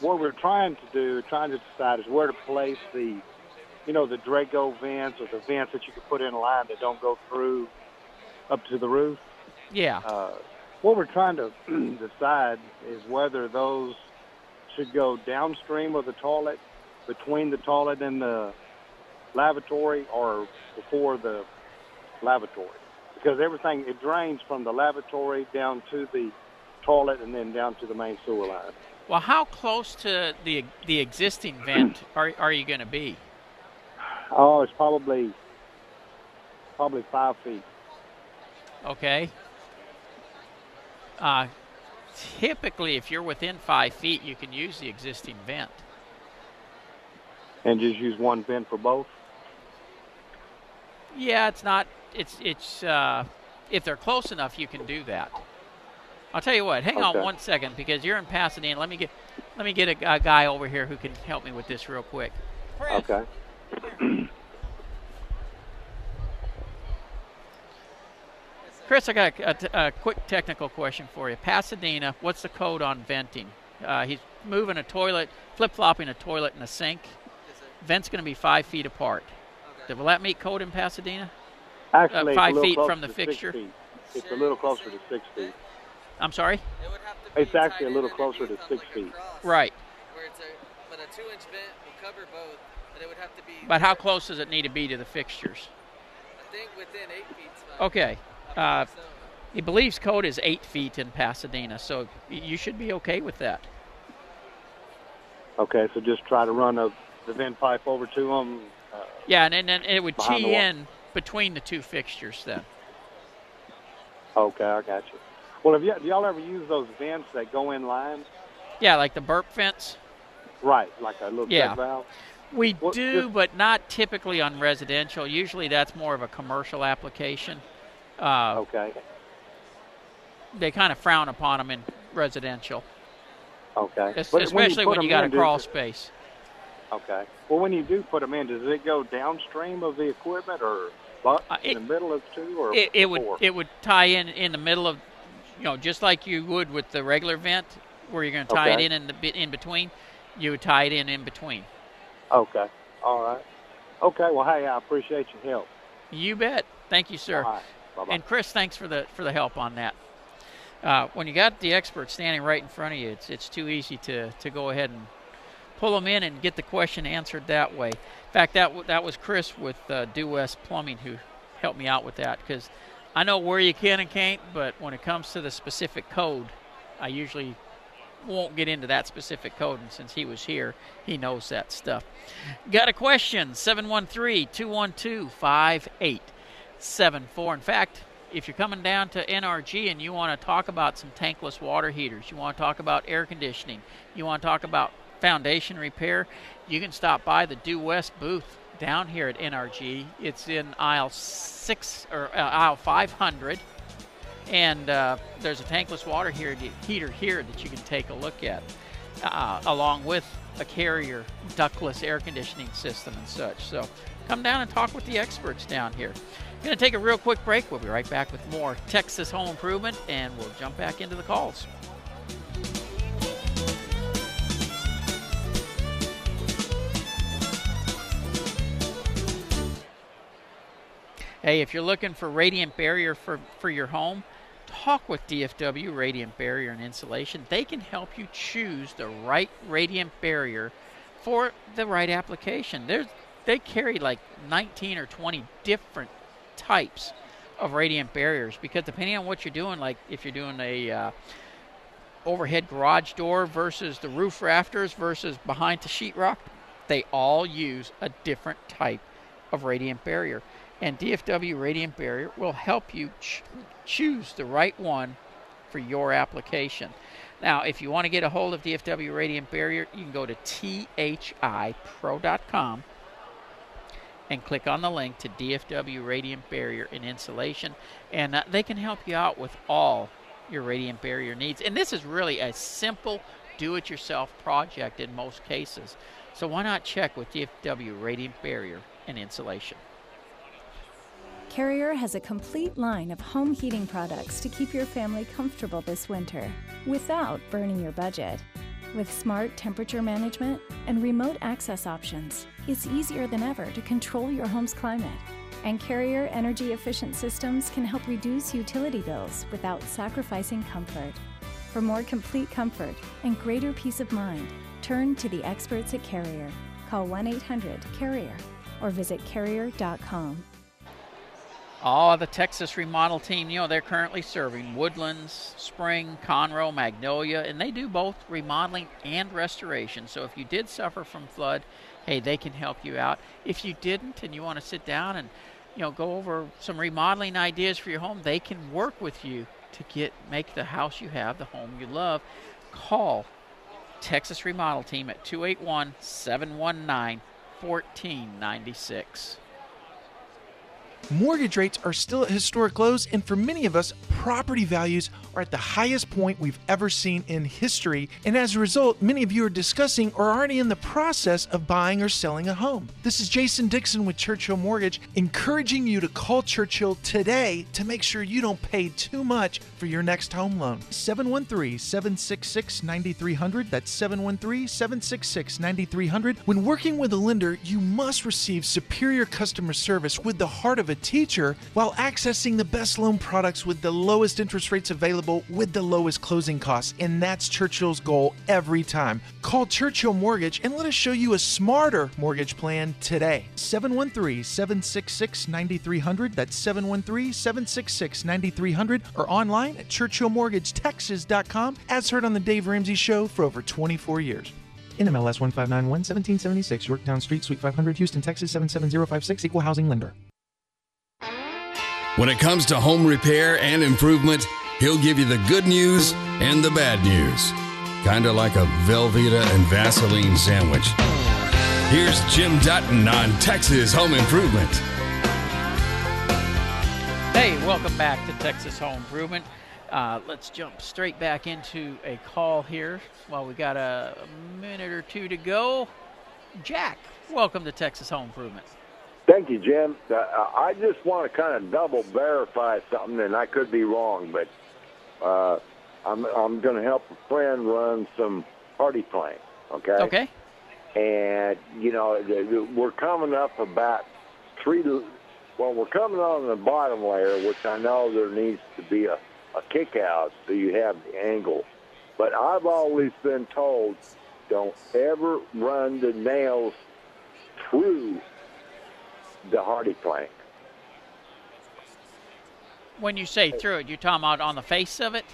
what we're trying to do, trying to decide, is where to place the, you know, the Draco vents or the vents that you can put in line that don't go through up to the roof. Yeah. Uh, what we're trying to decide is whether those should go downstream of the toilet, between the toilet and the lavatory, or before the lavatory. Because everything, it drains from the lavatory down to the toilet and then down to the main sewer line. Well, how close to the the existing vent are, are you going to be? Oh, it's probably probably five feet. Okay. Uh, typically, if you're within five feet, you can use the existing vent. And just use one vent for both? Yeah, it's not, it's, it's, uh, if they're close enough, you can do that. I'll tell you what, hang okay. on one second, because you're in Pasadena. Let me get, let me get a, a guy over here who can help me with this real quick. Okay. Chris, I got a, a, a quick technical question for you. Pasadena, what's the code on venting? Uh, he's moving a toilet, flip-flopping a toilet and a sink. Vent's going to be five feet apart. Okay. Will that meet code in Pasadena? Actually, uh, five feet from the fixture. Feet. It's a little closer to six feet. I'm sorry? It would have to it's actually a little closer to six like feet. Right. Where it's a, but a two-inch vent will cover both, but it would have to be. But how close does it need to be to the fixtures? I think within eight feet. Okay. Uh, he believes code is eight feet in Pasadena, so you should be okay with that. Okay, so just try to run a, the vent pipe over to them. Uh, yeah, and then it would tee in between the two fixtures then. Okay, I got you. Well, have you, do y'all ever use those vents that go in lines? Yeah, like the burp vents? Right, like a little yeah. check valve? We what, do, just, but not typically on residential. Usually that's more of a commercial application. Uh, okay. they kind of frown upon them in residential. Okay. Es but especially when you, when you got in, a crawl space. Okay. Well, when you do put them in, does it go downstream of the equipment or but uh, it, in the middle of two or it, it would it would tie in in the middle of, you know, just like you would with the regular vent where you're going to tie okay. it in in the in between. You would tie it in in between. Okay. All right. Okay. Well, hey, I appreciate your help. You bet. Thank you, sir. All right. Bye-bye. And Chris, thanks for the for the help on that. Uh, when you got the expert standing right in front of you, it's it's too easy to to go ahead and pull them in and get the question answered that way. In fact, that that was Chris with uh, Due West Plumbing who helped me out with that, because I know where you can and can't, but when it comes to the specific code, I usually won't get into that specific code, and since he was here, he knows that stuff. Got a question? seven one three, two one two, five eight seven four. In fact, if you're coming down to N R G and you want to talk about some tankless water heaters, you want to talk about air conditioning, you want to talk about foundation repair, you can stop by the Due West booth down here at N R G. It's in aisle six or uh, aisle five hundred, and uh, there's a tankless water here, heater here that you can take a look at, uh, along with a Carrier ductless air conditioning system and such. So come down and talk with the experts down here. I'm going to take a real quick break. We'll be right back with more Texas Home Improvement, and we'll jump back into the calls. Hey, if you're looking for radiant barrier for, for your home, talk with D F W Radiant Barrier and Insulation. They can help you choose the right radiant barrier for the right application. There's, they carry like nineteen or twenty different types of radiant barriers, because depending on what you're doing, like if you're doing a uh, overhead garage door versus the roof rafters versus behind the sheetrock, they all use a different type of radiant barrier. And D F W Radiant Barrier will help you ch choose the right one for your application. Now, if you want to get a hold of D F W Radiant Barrier, you can go to T H I pro dot com and click on the link to D F W Radiant Barrier and Insulation, and uh, they can help you out with all your radiant barrier needs. And this is really a simple do-it-yourself project in most cases. So why not check with D F W Radiant Barrier and Insulation? Carrier has a complete line of home heating products to keep your family comfortable this winter without burning your budget. With smart temperature management and remote access options, it's easier than ever to control your home's climate. And Carrier energy-efficient systems can help reduce utility bills without sacrificing comfort. For more complete comfort and greater peace of mind, turn to the experts at Carrier. Call one eight hundred carrier or visit carrier dot com. Oh, the Texas Remodel Team, you know, they're currently serving Woodlands, Spring, Conroe, Magnolia, and they do both remodeling and restoration. So if you did suffer from flood, hey, they can help you out. If you didn't and you want to sit down and, you know, go over some remodeling ideas for your home, they can work with you to get make the house you have, the home you love. Call Texas Remodel Team at two eight one, seven one nine, one four nine six. Mortgage rates are still at historic lows, and for many of us, property values are at the highest point we've ever seen in history, and as a result, many of you are discussing or already in the process of buying or selling a home. This is Jason Dixon with Churchill Mortgage, encouraging you to call Churchill today to make sure you don't pay too much for your next home loan. seven one three, seven six six, nine three zero zero, that's seven one three, seven six six, nine three zero zero. When working with a lender, you must receive superior customer service with the heart of a teacher while accessing the best loan products with the lowest interest rates available with the lowest closing costs, and that's Churchill's goal every time. Call Churchill Mortgage and let us show you a smarter mortgage plan today. seven one three, seven six six, nine three zero zero, that's seven one three, seven six six, nine three zero zero, or online at churchill mortgage texas dot com, as heard on the Dave Ramsey Show for over twenty-four years. N M L S one five nine one, seventeen seventy-six, Yorktown Street, Suite five hundred, Houston, Texas seven seven zero five six, Equal Housing Lender. When it comes to home repair and improvement, he'll give you the good news and the bad news. Kinda like a Velveeta and Vaseline sandwich. Here's Jim Dutton on Texas Home Improvement. Hey, welcome back to Texas Home Improvement. Uh, let's jump straight back into a call here while we got a minute or two to go. Jack, welcome to Texas Home Improvement. Thank you, Jim. Uh, I just want to kind of double verify something, and I could be wrong, but uh, I'm, I'm going to help a friend run some party plank, okay? Okay. And, you know, we're coming up about three to, well, we're coming on the bottom layer, which I know there needs to be a a kick out so you have the angle. But I've always been told, don't ever run the nails through the Hardie plank. When you say through it, you're talking about on the face of it?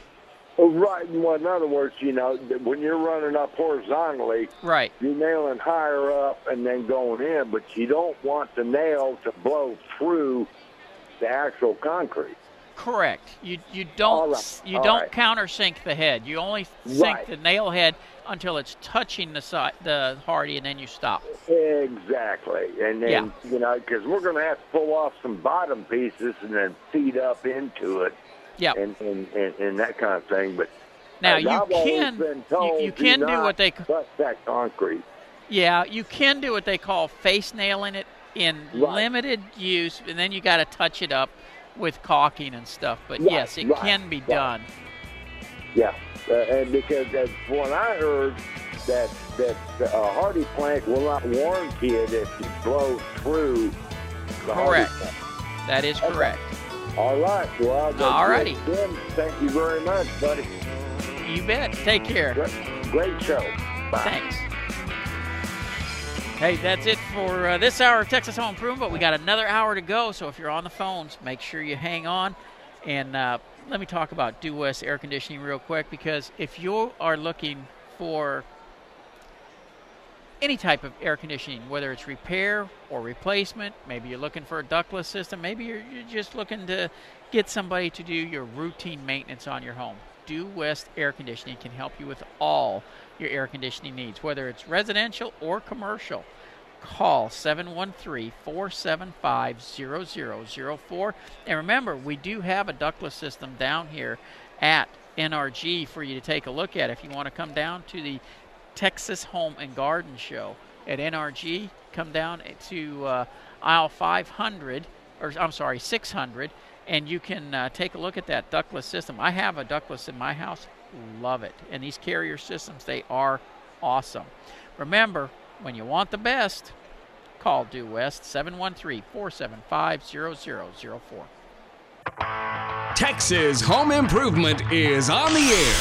Well, right. Well, in other words, you know, when you're running up horizontally, right, you're nailing higher up and then going in, but you don't want the nail to blow through the actual concrete. Correct. You you don't right. you All don't right. countersink the head. You only sink right. the nail head until it's touching the side, the Hardie, and then you stop. Exactly. And then yeah. you know, because we're going to have to pull off some bottom pieces and then feed up into it. Yeah. And, and, and, and that kind of thing. But now you I've can been told, you, you can do, do what they touch that concrete. Yeah, you can do what they call face nailing it in right. limited use, and then you got to touch it up with caulking and stuff, but right, yes, it right, can be right. done. Yeah, uh, and because that's when I heard that that the uh, Hardie plank will not warranty it if you blow through the correct. Hardie plank. That is okay. correct. All right. Well, all righty. Thank you very much, buddy. You bet. Take care. Great, great show. Bye. Thanks. Hey, that's it for uh, this hour of Texas Home Improvement, but we got another hour to go, so if you're on the phones, make sure you hang on. And uh, let me talk about Due West Air Conditioning real quick, because if you are looking for any type of air conditioning, whether it's repair or replacement, maybe you're looking for a ductless system, maybe you're, you're just looking to get somebody to do your routine maintenance on your home, Due West Air Conditioning can help you with all your air conditioning needs, whether it's residential or commercial. Call seven one three, four seven five, zero zero zero four. And remember, we do have a ductless system down here at N R G for you to take a look at. If you want to come down to the Texas Home and Garden Show at N R G, come down to uh, aisle five hundred, or I'm sorry, six hundred, and you can uh, take a look at that ductless system. I have a ductless in my house. Love it. And these Carrier systems, they are awesome. Remember, when you want the best, call Due West, seven one three, four seven five, zero zero zero four. Texas Home Improvement is on the air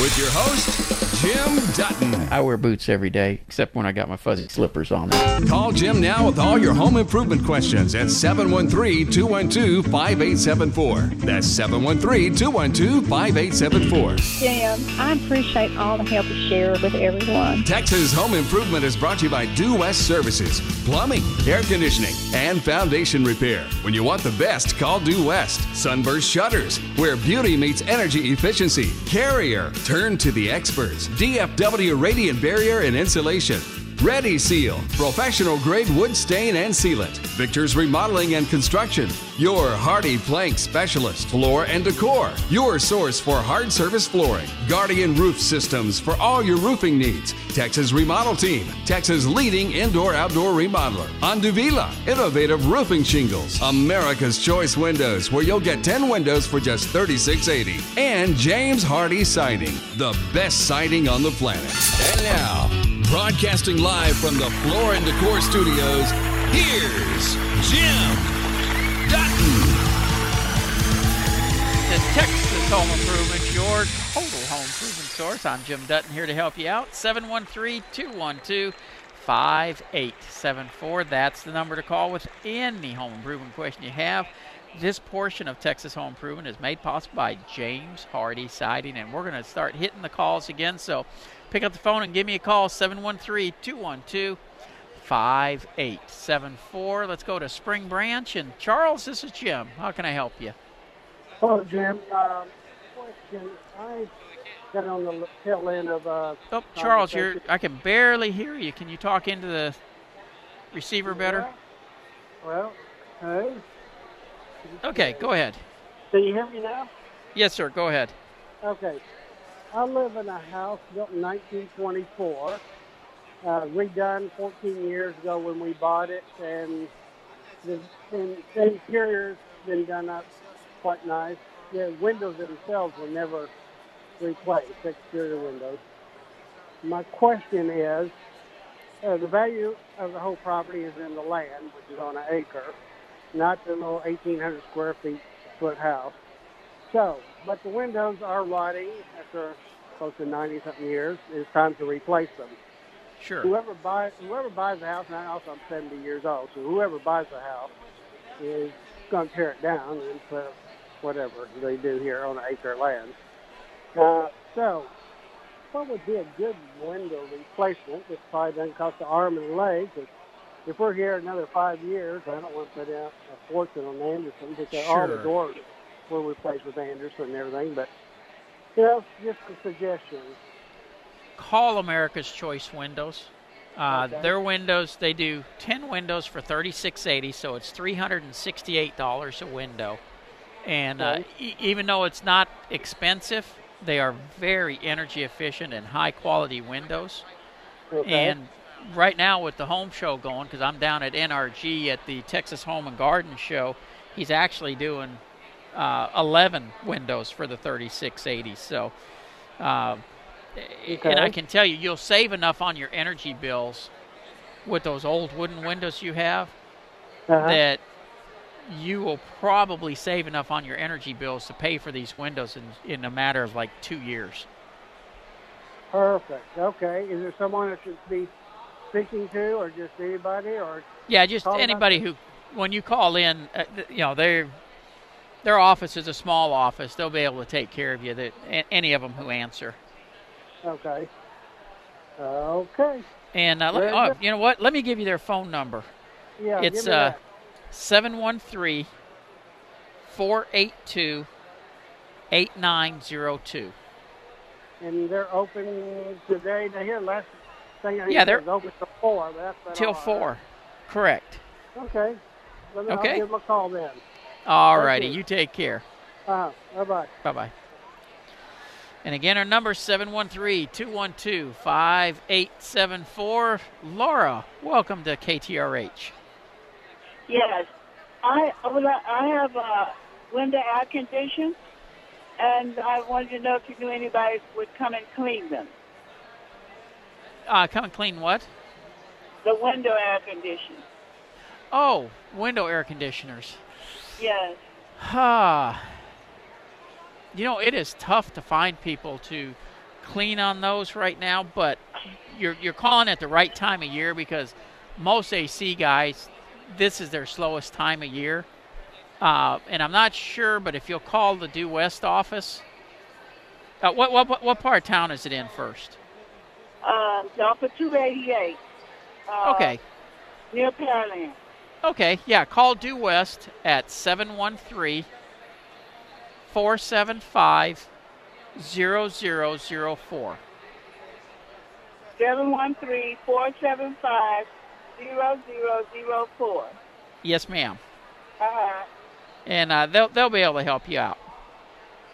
with your host, Jim Dutton. I wear boots every day, except when I got my fuzzy slippers on. Call Jim now with all your home improvement questions at seven one three, two one two, five eight seven four. That's seven one three, two one two, five eight seven four. Jim, I appreciate all the help you share with everyone. Texas Home Improvement is brought to you by Due West Services, plumbing, air conditioning, and foundation repair. When you want the best, call Due West. Sunburst Shutters, where beauty meets energy efficiency. Carrier, turn to the experts. D F W Radiant Barrier and Insulation. Ready Seal, professional grade wood stain and sealant. Victor's Remodeling and Construction, your Hardie plank specialist. Floor and Decor, your source for hard surface flooring. Guardian Roof Systems for all your roofing needs. Texas Remodel Team, Texas leading indoor-outdoor remodeler. Onduvilla, innovative roofing shingles. America's Choice Windows, where you'll get ten windows for just thirty-six eighty. And James Hardie Siding, the best siding on the planet. And now, broadcasting live from the Floor and Decor Studios, here's Jim Dutton. The Texas Home Improvement, your total home improvement source. I'm Jim Dutton, here to help you out. seven one three, two one two, five eight seven four. That's the number to call with any home improvement question you have. This portion of Texas Home Improvement is made possible by James Hardie Siding, and we're going to start hitting the calls again, so pick up the phone and give me a call, seven one three, two one two, five eight seven four. Let's go to Spring Branch. And Charles, this is Jim. How can I help you? Hello, Jim. Um, question. I got on the tail end of uh oh, Charles, you're, I can barely hear you. Can you talk into the receiver better? Yeah. Well, hey. Okay, go ahead. Can you hear me now? Yes, sir. Go ahead. Okay. I live in a house built in nineteen twenty-four, uh, redone fourteen years ago when we bought it, and the, and the interior's been done up quite nice. The windows themselves were never replaced, exterior windows. My question is, uh, the value of the whole property is in the land, which is on an acre, not the little eighteen hundred square feet foot house. So, but the windows are rotting after close to ninety something years. It's time to replace them. Sure. Whoever buys whoever buys the house, and I also I'm seventy years old, so whoever buys the house is going to tear it down and put whatever they do here on an acre of land. Uh, so, what would be a good window replacement that probably doesn't cost an arm and a leg? If we're here another five years, I don't want to put out a fortune on Anderson because sure. all the doors were replaced with Anderson and everything. But, you know, just a suggestion. Call America's Choice Windows. Uh, okay. Their windows, they do ten windows for thirty-six eighty, so it's three hundred sixty-eight dollars a window. And uh, right. e- even though it's not expensive, they are very energy efficient and high quality windows. Okay. And right now with the home show going, because I'm down at N R G at the Texas Home and Garden Show, he's actually doing uh, eleven windows for the thirty-six eighty. So, uh, okay. and I can tell you, you'll save enough on your energy bills with those old wooden windows you have uh-huh. that you will probably save enough on your energy bills to pay for these windows in, in a matter of like two years. Perfect. Okay. Is there someone that should be speaking to, or just anybody, or yeah, just anybody who, when you call in, uh, you know, their their office is a small office. They'll be able to take care of you. That any of them who answer. Okay. Okay. And uh, let me, oh, you know what? Let me give you their phone number. Yeah. It's uh seven one three four eight two eight nine zero two. And they're open today. They here last. Yeah, they're open till four. Till four, correct. Okay. Let me okay. I'll give them a call then. All righty. You. you take care. Uh, bye-bye. Bye-bye. And again, our number is seven one three, two one two, five eight seven four. Laura, welcome to K T R H. Yes. I, I have a window air condition, and I wanted to know if you knew anybody would come and clean them. Uh, come and clean what? The window air conditioner. Oh, window air conditioners. Yes. Huh. You know, it is tough to find people to clean on those right now, but you're you're calling at the right time of year because most A C guys, this is their slowest time of year. Uh, and I'm not sure, but if you'll call the Due West office, uh, what what what part of town is it in first? Um, down for two eighty-eight. Uh, okay. Near Pearland. Okay, yeah. Call Due West at seven one three, four seven five, zero zero zero four. seven one three, four seven five, zero zero zero four. Yes, ma'am. Uh-huh. And uh, they'll, they'll be able to help you out.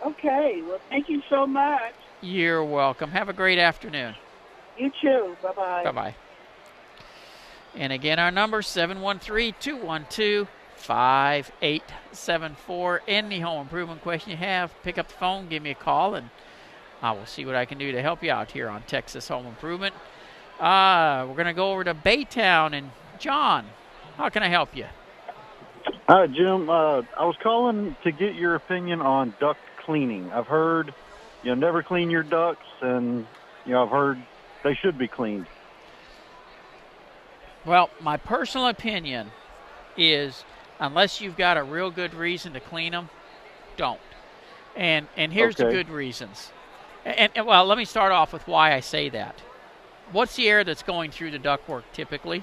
Okay. Well, thank you so much. You're welcome. Have a great afternoon. You too. Bye-bye. Bye-bye. And again, our number, seven one three, two one two, five eight seven four. Any home improvement question you have, pick up the phone, give me a call, and I will see what I can do to help you out here on Texas Home Improvement. Uh, we're going to go over to Baytown. And, John, how can I help you? Hi, Jim. Uh, I was calling to get your opinion on duct cleaning. I've heard, you know, never clean your ducts, and, you know, I've heard they should be cleaned. Well, my personal opinion is unless you've got a real good reason to clean them, don't. And and here's okay. the good reasons. And, and, well, let me start off with why I say that. What's the air that's going through the ductwork typically?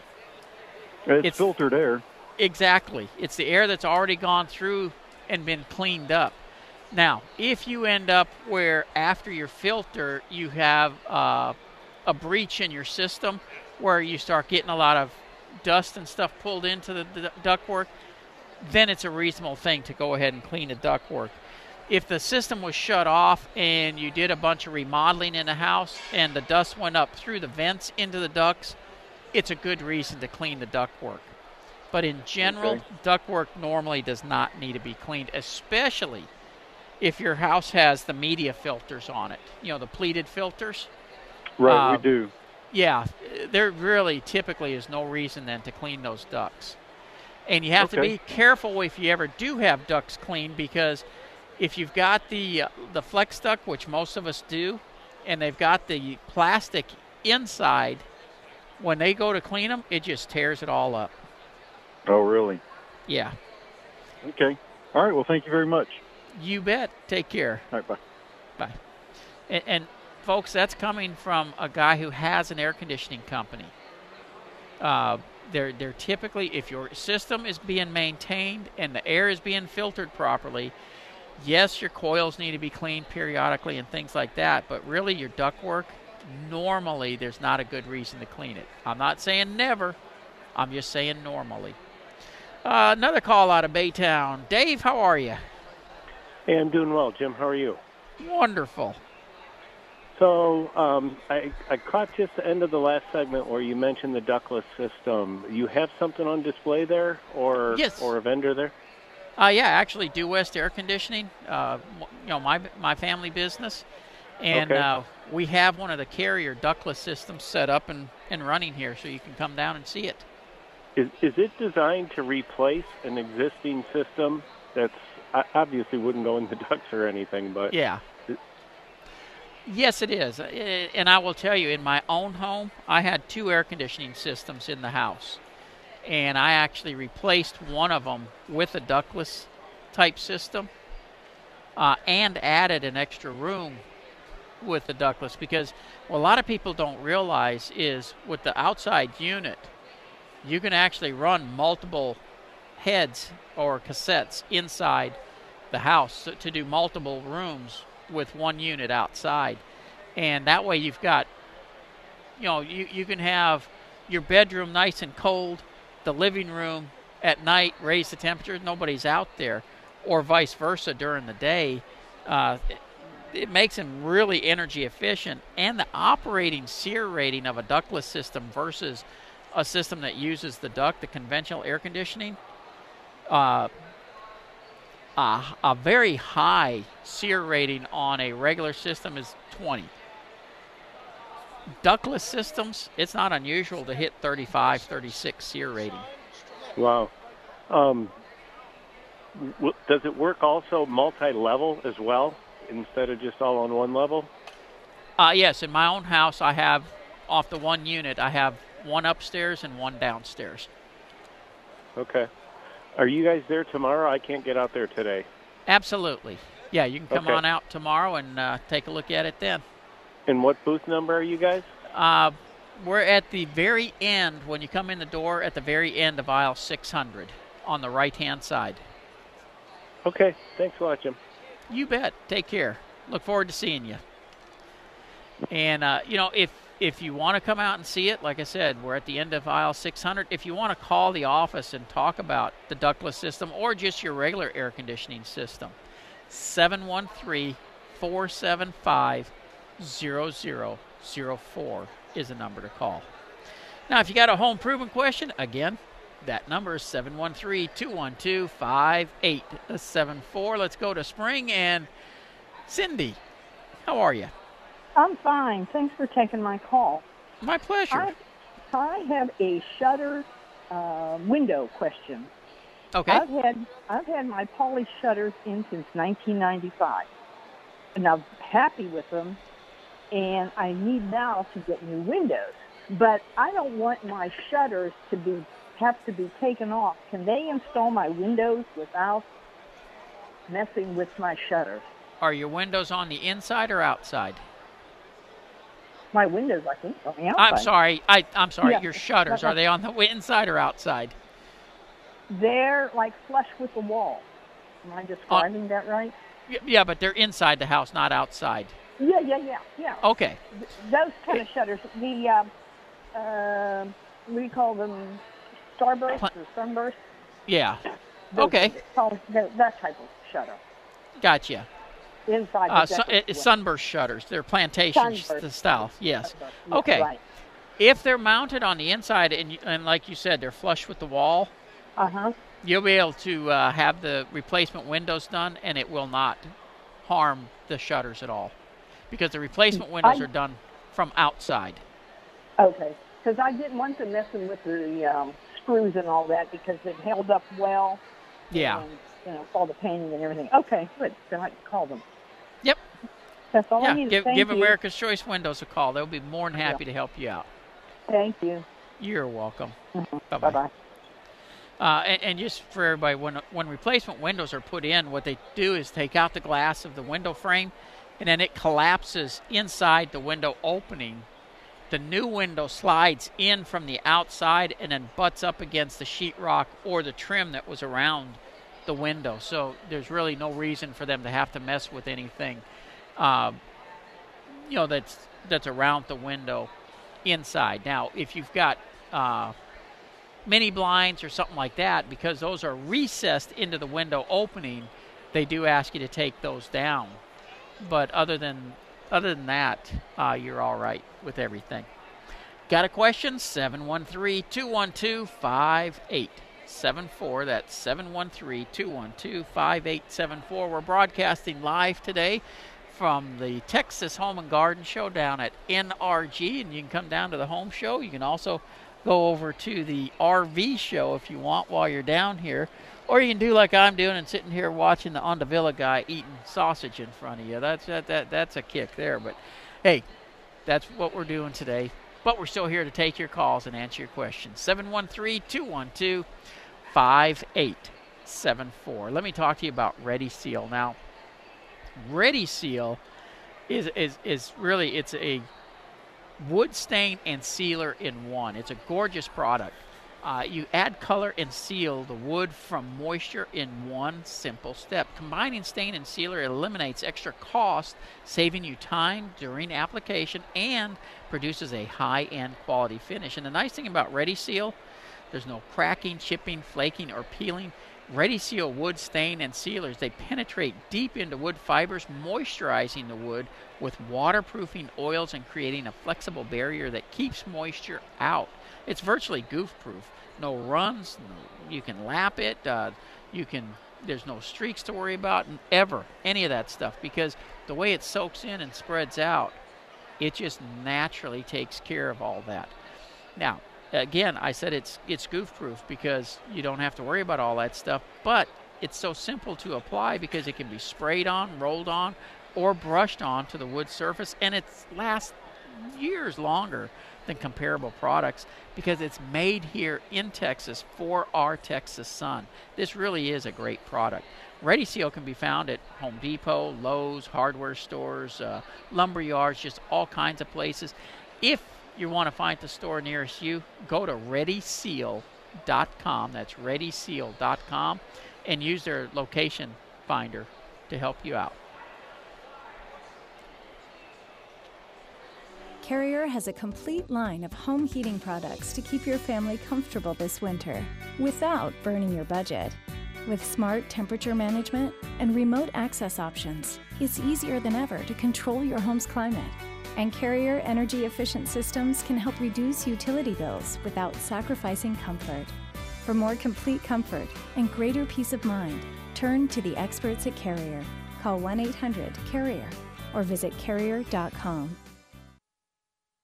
It's, it's filtered air. Exactly. It's the air that's already gone through and been cleaned up. Now, if you end up where after your filter you have uh, a breach in your system where you start getting a lot of dust and stuff pulled into the, the ductwork, then it's a reasonable thing to go ahead and clean the ductwork. if the system was shut off and you did a bunch of remodeling in the house and the dust went up through the vents into the ducts, it's a good reason to clean the ductwork. But in general, okay. ductwork normally does not need to be cleaned, especially if your house has the media filters on it, you know, the pleated filters. Right, um, we do. Yeah, there really typically is no reason then to clean those ducts. And you have okay. to be careful if you ever do have ducts cleaned, because if you've got the uh, the flex duct, which most of us do, and they've got the plastic inside, when they go to clean them, it just tears it all up. Oh, really? Yeah. Okay. All right. Well, thank you very much. You bet. Take care. All right. Bye. Bye. And, and folks, that's coming from a guy who has an air conditioning company. Uh, they're they're typically, if your system is being maintained and the air is being filtered properly, yes, your coils need to be cleaned periodically and things like that, but really your ductwork, normally there's not a good reason to clean it. I'm not saying never. I'm just saying normally. Uh, another call out of Baytown. Dave, how are you? Hey, I'm doing well, Jim. How are you? Wonderful. So um, I, I caught just the end of the last segment where you mentioned the ductless system. You have something on display there, or yes. or a vendor there? Uh, yeah, actually, Due West Air Conditioning, uh, you know, my my family business, and okay. uh, we have one of the Carrier ductless systems set up and, and running here, so you can come down and see it. Is is it designed to replace an existing system that's obviously wouldn't go in the ducts or anything? But yeah, it, yes, it is, and I will tell you, in my own home, I had two air conditioning systems in the house. And I actually replaced one of them with a ductless type system uh, and added an extra room with the ductless, because what a lot of people don't realize is with the outside unit, you can actually run multiple heads or cassettes inside the house to do multiple rooms with one unit outside. And that way you've got, you know, you, you can have your bedroom nice and cold, the living room at night, raise the temperature, nobody's out there, or vice versa during the day. Uh, it, it makes them really energy efficient, and the operating SEER rating of a ductless system versus a system that uses the duct, the conventional air conditioning, uh, uh, a very high SEER rating on a regular system is twenty. Ductless systems, it's not unusual to hit thirty-five, thirty-six SEER rating. Wow. Um, w does it work also multi-level as well, instead of just all on one level? Uh, yes, in my own house, I have, off the one unit, I have one upstairs and one downstairs. Okay. Are you guys there tomorrow? I can't get out there today. Absolutely. Yeah, you can come okay. on out tomorrow and uh, take a look at it then. And what booth number are you guys? Uh, we're at the very end. When you come in the door, at the very end of aisle six hundred on the right-hand side. Okay. Thanks for watching. You bet. Take care. Look forward to seeing you. And, uh, you know, if, if you want to come out and see it, like I said, we're at the end of aisle six hundred. If you want to call the office and talk about the ductless system or just your regular air conditioning system, seven one three, four seven five, zero zero zero four is a number to call. Now, if you got a home improvement question, again, that number is seven one three, two one two, five eight seven four. Let's go to Spring and Cindy. How are you? I'm fine. Thanks for taking my call. My pleasure. I, I have a shutter uh, window question. Okay. I've had I've had my poly shutters in since nineteen ninety-five, and I'm happy with them. And I need now to get new windows, but I don't want my shutters to be have to be taken off. Can they install my windows without messing with my shutters? Are your windows on the inside or outside? My windows, I think, on the outside. I'm sorry. I, I'm sorry. Yeah. Your shutters, are they on the inside or outside? They're like flush with the wall. Am I describing on, that right? Yeah, but they're inside the house, not outside. Yeah, yeah, yeah, yeah. Okay. Th those kind of shutters, the, uh, uh, what do you call them, starburst or sunburst? Yeah. Those, okay. Those, that type of shutter. Gotcha. inside. Uh, sun, it's Sunburst shutters. They're plantation style. Yes. Yeah, okay. Right. If they're mounted on the inside and, and like you said, they're flush with the wall, uh-huh. you'll be able to uh, have the replacement windows done, and it will not harm the shutters at all because the replacement windows I, are done from outside. Okay. Because I didn't want to mess with the um, screws and all that because it held up well. Yeah. And, you know, all the painting and everything. Okay, good. Then I can call them. Yep. That's all yeah, I need. Give, Thank give you. America's Choice Windows a call. They'll be more than happy yeah. to help you out. Thank you. You're welcome. Mm-hmm. Bye-bye. Bye-bye. Uh, and, and just for everybody, when, when replacement windows are put in, what they do is take out the glass of the window frame, and then it collapses inside the window opening. The new window slides in from the outside and then butts up against the sheetrock or the trim that was around the window. So there's really no reason for them to have to mess with anything, uh, you know, that's, that's around the window inside. Now, if you've got uh, mini blinds or something like that, because those are recessed into the window opening, they do ask you to take those down. But other than Other than that, uh, you're all right with everything. Got a question? seven one three, two one two, five eight seven four. That's seven one three, two one two, five eight seven four. We're broadcasting live today from the Texas Home and Garden Show down at N R G. And you can come down to the home show. You can also go over to the R V show if you want while you're down here. Or you can do like I'm doing and sitting here watching the Onduvilla guy eating sausage in front of you. That's that, that that's a kick there. But, hey, that's what we're doing today. But we're still here to take your calls and answer your questions. seven one three, two one two, five eight seven four. Let me talk to you about Ready Seal. Now, Ready Seal is, is, is really, it's a wood stain and sealer in one. It's a gorgeous product. Uh, you add color and seal the wood from moisture in one simple step. Combining stain and sealer eliminates extra cost, saving you time during application, and produces a high-end quality finish. And the nice thing about Ready Seal, there's no cracking, chipping, flaking, or peeling. Ready Seal wood stain and sealers, they penetrate deep into wood fibers, moisturizing the wood with waterproofing oils and creating a flexible barrier that keeps moisture out. It's virtually goof-proof. No runs. No, you can lap it. Uh, you can. There's no streaks to worry about, and ever any of that stuff, because the way it soaks in and spreads out, it just naturally takes care of all that. Now, again, I said it's it's goof-proof because you don't have to worry about all that stuff. But it's so simple to apply because it can be sprayed on, rolled on, or brushed on to the wood surface, and it lasts years longer than comparable products because it's made here in Texas for our Texas sun. This really is a great product. Ready Seal can be found at Home Depot, Lowe's, hardware stores, uh, lumber yards, just all kinds of places. If you want to find the store nearest you, go to ready seal dot com. That's ready seal dot com, and use their location finder to help you out. Carrier has a complete line of home heating products to keep your family comfortable this winter without burning your budget. With smart temperature management and remote access options, it's easier than ever to control your home's climate. And Carrier energy-efficient systems can help reduce utility bills without sacrificing comfort. For more complete comfort and greater peace of mind, turn to the experts at Carrier. Call one eight hundred carrier or visit carrier dot com.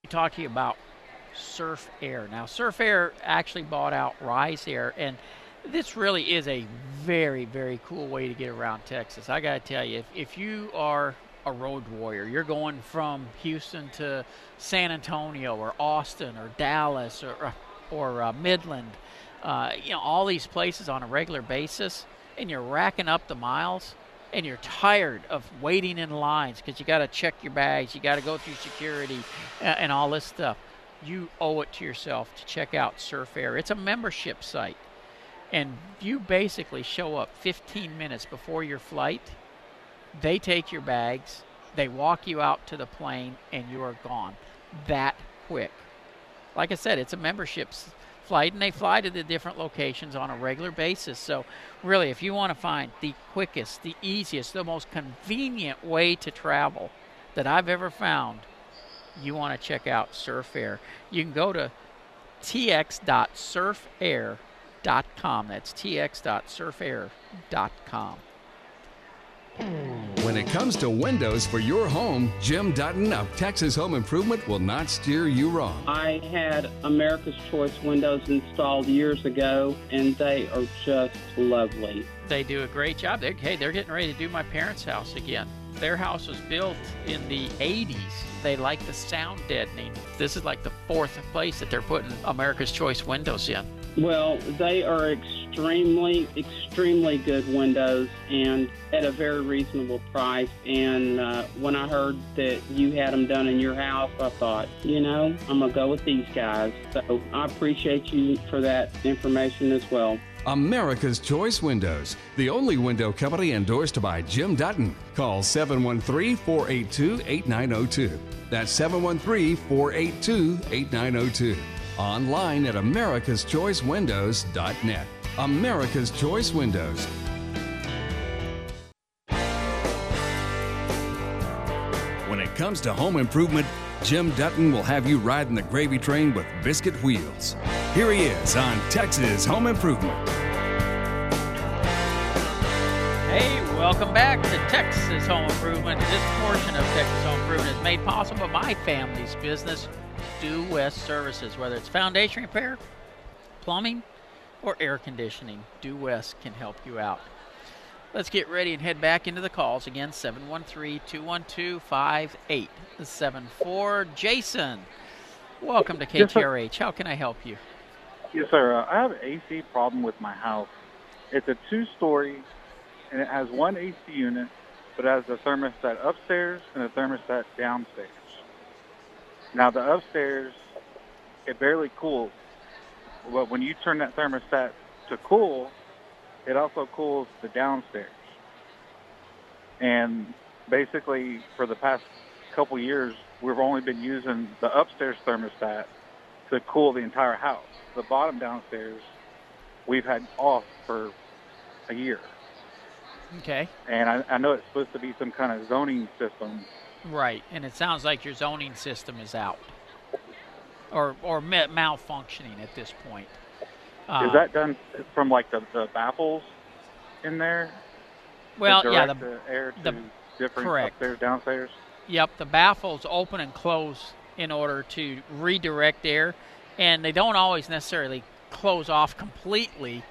Talk to you about Surf Air. Now, Surf Air actually bought out Rise Air, and this really is a very, very cool way to get around Texas. I gotta tell you, if, if you are a road warrior, you're going from Houston to San Antonio or Austin or Dallas or or uh, Midland, uh, you know, all these places on a regular basis, and you're racking up the miles, and you're tired of waiting in lines because you got to check your bags, you got to go through security uh, and all this stuff. You owe it to yourself to check out Surf Air. It's a membership site, and you basically show up fifteen minutes before your flight. They take your bags, they walk you out to the plane, and you are gone that quick. Like I said, it's a membership flight, and they fly to the different locations on a regular basis. So really, if you want to find the quickest, the easiest, the most convenient way to travel that I've ever found, you want to check out Surf Air. You can go to t x dot surf air dot com. That's t x dot surf air dot com. When it comes to windows for your home, Jim Dutton of Texas Home Improvement will not steer you wrong. I had America's Choice Windows installed years ago, and they are just lovely. They do a great job. They're, hey, they're getting ready to do my parents' house again. Their house was built in the eighties. They like the sound deadening. This is like the fourth place that they're putting America's Choice Windows in. Well, they are extremely, extremely good windows, and at a very reasonable price. And uh, when I heard that you had them done in your house, I thought, you know, I'm going to go with these guys. So I appreciate you for that information as well. America's Choice Windows, the only window company endorsed by Jim Dutton. Call seven one three, four eight two, eight nine zero two. That's seven one three, four eight two, eight nine zero two. Online at americas choice windows dot net. America's Choice Windows. When it comes to home improvement, Jim Dutton will have you riding the gravy train with biscuit wheels. Here he is on Texas Home Improvement. Hey, welcome back to Texas Home Improvement. This portion of Texas Home Improvement is made possible by my family's business, Due West Services. Whether it's foundation repair, plumbing, or air conditioning, Due West can help you out. Let's get ready and head back into the calls again. seven one three, two one two, five eight seven four. Jason, welcome to K T R H. Yes, how can I help you? Yes, sir. Uh, I have an A C problem with my house. It's a two-story, and it has one A C unit, but it has a thermostat upstairs and a thermostat downstairs. Now, the upstairs, it barely cools, but when you turn that thermostat to cool, it also cools the downstairs. And basically, for the past couple years, we've only been using the upstairs thermostat to cool the entire house. The bottom downstairs, we've had off for a year. Okay. And I, I know it's supposed to be some kind of zoning system. Right, and it sounds like your zoning system is out or or malfunctioning at this point. Uh, is that done from, like, the, the baffles in there? Well, yeah. The, the air to the, different correct. Upstairs, downstairs? Yep, the baffles open and close in order to redirect air, and they don't always necessarily close off completely.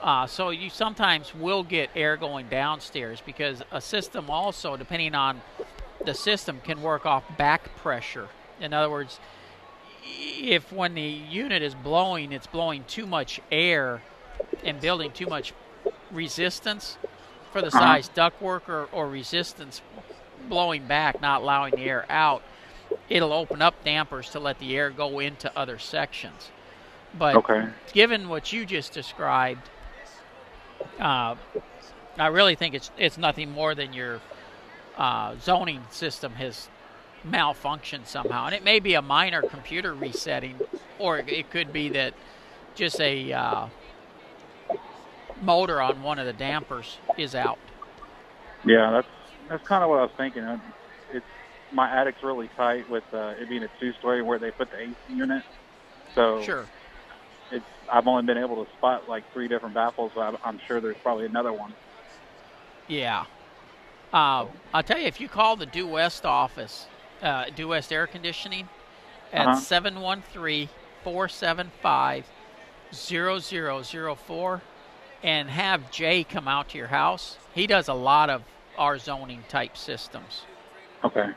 Uh, so you sometimes will get air going downstairs because a system also, depending on the system, can work off back pressure. In other words, if when the unit is blowing, it's blowing too much air and building too much resistance for the size ductwork or, or resistance blowing back, not allowing the air out, it'll open up dampers to let the air go into other sections. But okay. Given what you just described, uh, I really think it's it's nothing more than your uh, zoning system has malfunctioned somehow, and it may be a minor computer resetting, or it could be that just a uh, motor on one of the dampers is out. Yeah, that's that's kind of what I was thinking. It's my attic's really tight with uh, it being a two-story where they put the A C unit, so sure. It's I've only been able to spot like three different baffles, but I'm sure there's probably another one. Yeah, uh, I'll tell you, if you call the Due West office. Uh, Due West Air Conditioning at seven one three, four seven five, zero zero zero four and have Jay come out to your house. He does a lot of our zoning type systems. Okay.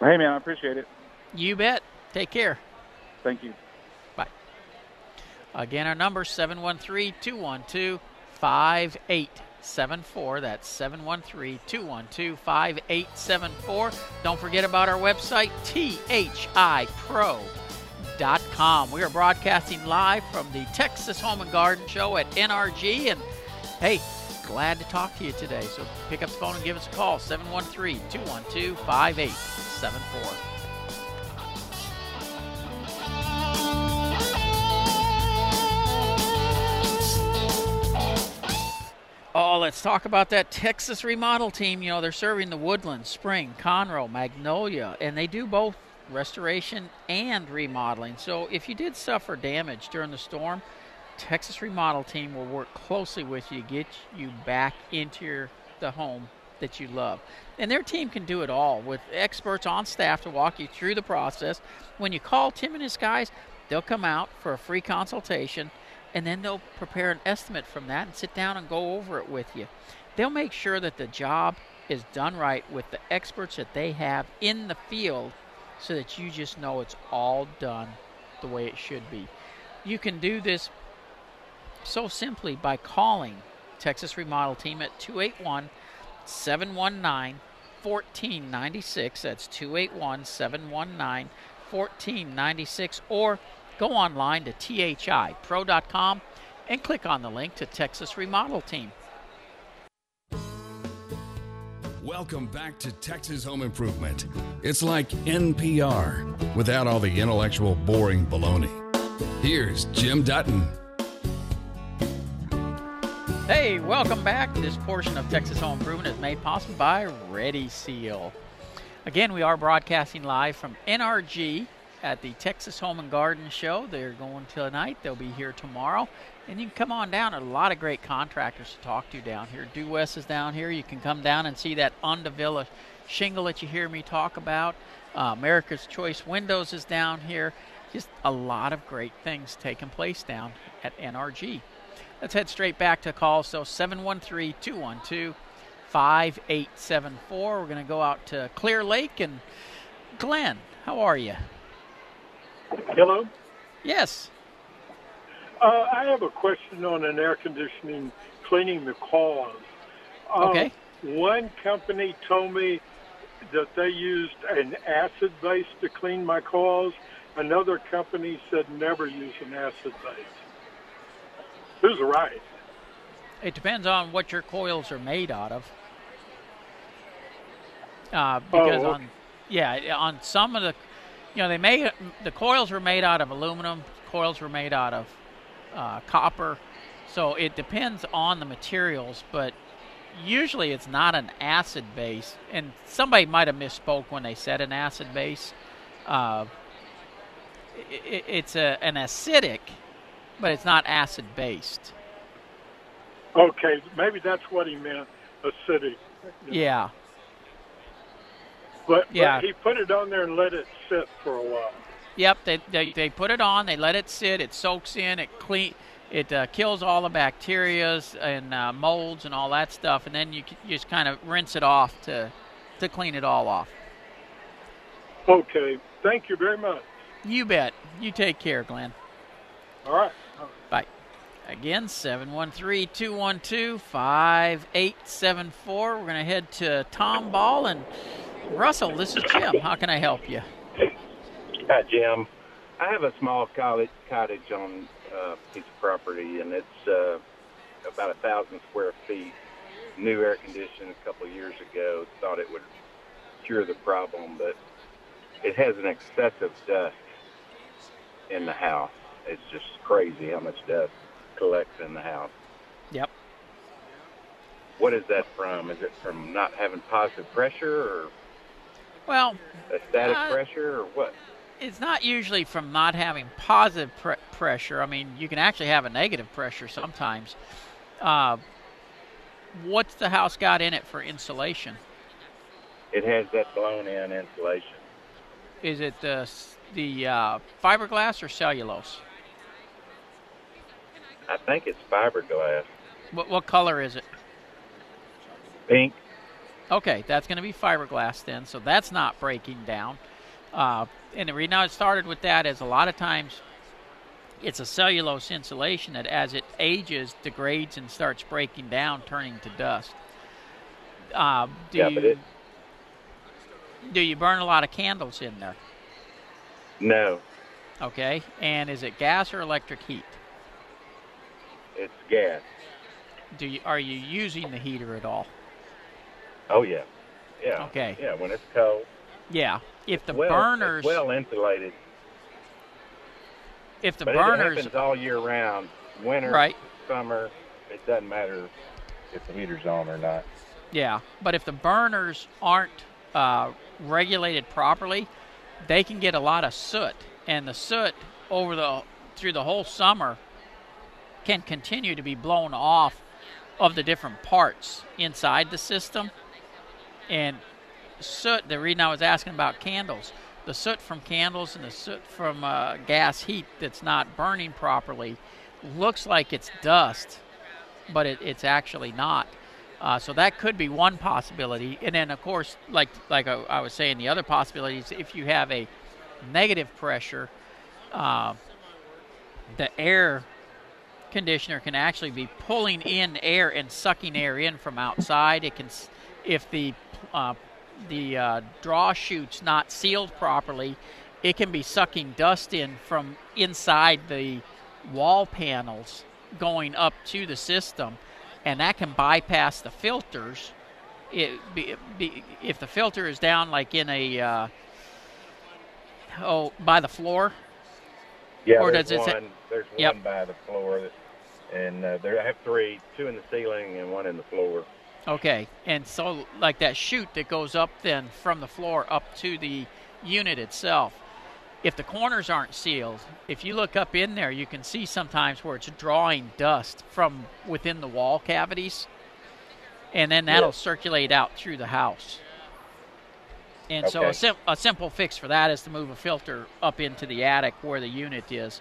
Well, hey, man, I appreciate it. You bet. Take care. Thank you. Bye. Again, our number seven one three, two one two, five eight seven four. That's seven one three, two one two, five eight seven four. Don't forget about our website, T H I pro dot com. We are broadcasting live from the Texas Home and Garden Show at N R G. And, hey, glad to talk to you today. So pick up the phone and give us a call, seven one three, two one two, five eight seven four. let's talk about that Texas Remodel Team. You know, they're serving the Woodlands, Spring, Conroe, Magnolia, and they do both restoration and remodeling. So if you did suffer damage during the storm, Texas Remodel Team will work closely with you to get you back into your, the home that you love. And their team can do it all with experts on staff to walk you through the process. When you call Tim and his guys, they'll come out for a free consultation, and then they'll prepare an estimate from that and sit down and go over it with you. They'll make sure that the job is done right with the experts that they have in the field so that you just know it's all done the way it should be. You can do this so simply by calling Texas Remodel Team at two eight one, seven one nine, one four nine six. That's two eight one, seven one nine, one four nine six. Or go online to T H I pro dot com and click on the link to Texas Remodel Team. Welcome back to Texas Home Improvement. It's like N P R without all the intellectual boring baloney. Here's Jim Dutton. Hey, welcome back. This portion of Texas Home Improvement is made possible by Ready Seal. Again, we are broadcasting live from N R G at the Texas Home and Garden Show. They're going tonight. They'll be here tomorrow. And you can come on down. A lot of great contractors to talk to down here. Due West is down here. You can come down and see that Onduvilla shingle that you hear me talk about. Uh, America's Choice Windows is down here. Just a lot of great things taking place down at N R G. Let's head straight back to calls. So seven one three, two one two, five eight seven four. We're going to go out to Clear Lake. And Glenn, how are you? Hello? Yes. Uh, I have a question on an air conditioning, cleaning the cause. Um, okay. One company told me that they used an acid base to clean my cause. Another company said never use an acid base. Who's right? It depends on what your coils are made out of. Uh, because oh, okay. on, yeah, on some of the, you know, they made the coils were made out of aluminum. Coils were made out of uh, copper. So it depends on the materials, but usually it's not an acid base. And somebody might have misspoke when they said an acid base. Uh, it, it's a an acidic. But it's not acid-based. Okay, maybe that's what he meant, acidic. Yeah. But, yeah. but he put it on there and let it sit for a while. Yep, they they, they put it on, they let it sit, it soaks in, it clean, it uh, kills all the bacterias and uh, molds and all that stuff, and then you, you just kind of rinse it off to, to clean it all off. Okay, thank you very much. You bet. You take care, Glenn. All right. Bye. Again, seven one three, two one two, five eight seven four. We're going to head to Tom Ball. And Russell, this is Jim. How can I help you? Hi, Jim. I have a small cottage on a piece of property, and it's uh, about one thousand square feet. New air conditioned a couple of years ago. Thought it would cure the problem, but it has an excessive dust in the house. It's just crazy how much dust collects in the house. Yep. What is that from? Is it from not having positive pressure or well, static uh, pressure or what? It's not usually from not having positive pre- pressure. I mean, you can actually have a negative pressure sometimes. Uh, what's the house got in it for insulation? It has that blown-in insulation. Is it the, the uh, fiberglass or cellulose? I think it's fiberglass. What, what color is it? Pink. Okay, that's going to be fiberglass then, so that's not breaking down. Uh, and the reason I started with that is a lot of times it's a cellulose insulation that as it ages, degrades and starts breaking down, turning to dust. Uh, do yeah, you, but it... Do you burn a lot of candles in there? No. Okay, and is it gas or electric heat? It's gas. Do you are you using the heater at all? Oh yeah, yeah. Okay. Yeah, when it's cold. Yeah, if it's the well, burners it's well insulated. If the but burners it happens all year round, winter, right. summer, it doesn't matter. if the heater's on or not. Yeah, but if the burners aren't uh, regulated properly, they can get a lot of soot, and the soot over the through the whole summer can continue to be blown off of the different parts inside the system. And soot, the reason I was asking about candles, the soot from candles and the soot from uh, gas heat that's not burning properly looks like it's dust, but it, it's actually not. Uh, so that could be one possibility. And then, of course, like like I, I was saying, the other possibility is if you have a negative pressure, uh, the air conditioner can actually be pulling in air and sucking air in from outside. It can, if the uh, the uh, draw chute's not sealed properly, it can be sucking dust in from inside the wall panels going up to the system, and that can bypass the filters. It be, be, if the filter is down, like in a uh, oh by the floor. Yeah, or there's does one. It there's one yep. by the floor that. And uh, there I have three, two in the ceiling and one in the floor. Okay, and so like that chute that goes up then from the floor up to the unit itself, if the corners aren't sealed, if you look up in there, you can see sometimes where it's drawing dust from within the wall cavities, and then that'll yeah. circulate out through the house. And okay. so a, sim a simple fix for that is to move a filter up into the attic where the unit is.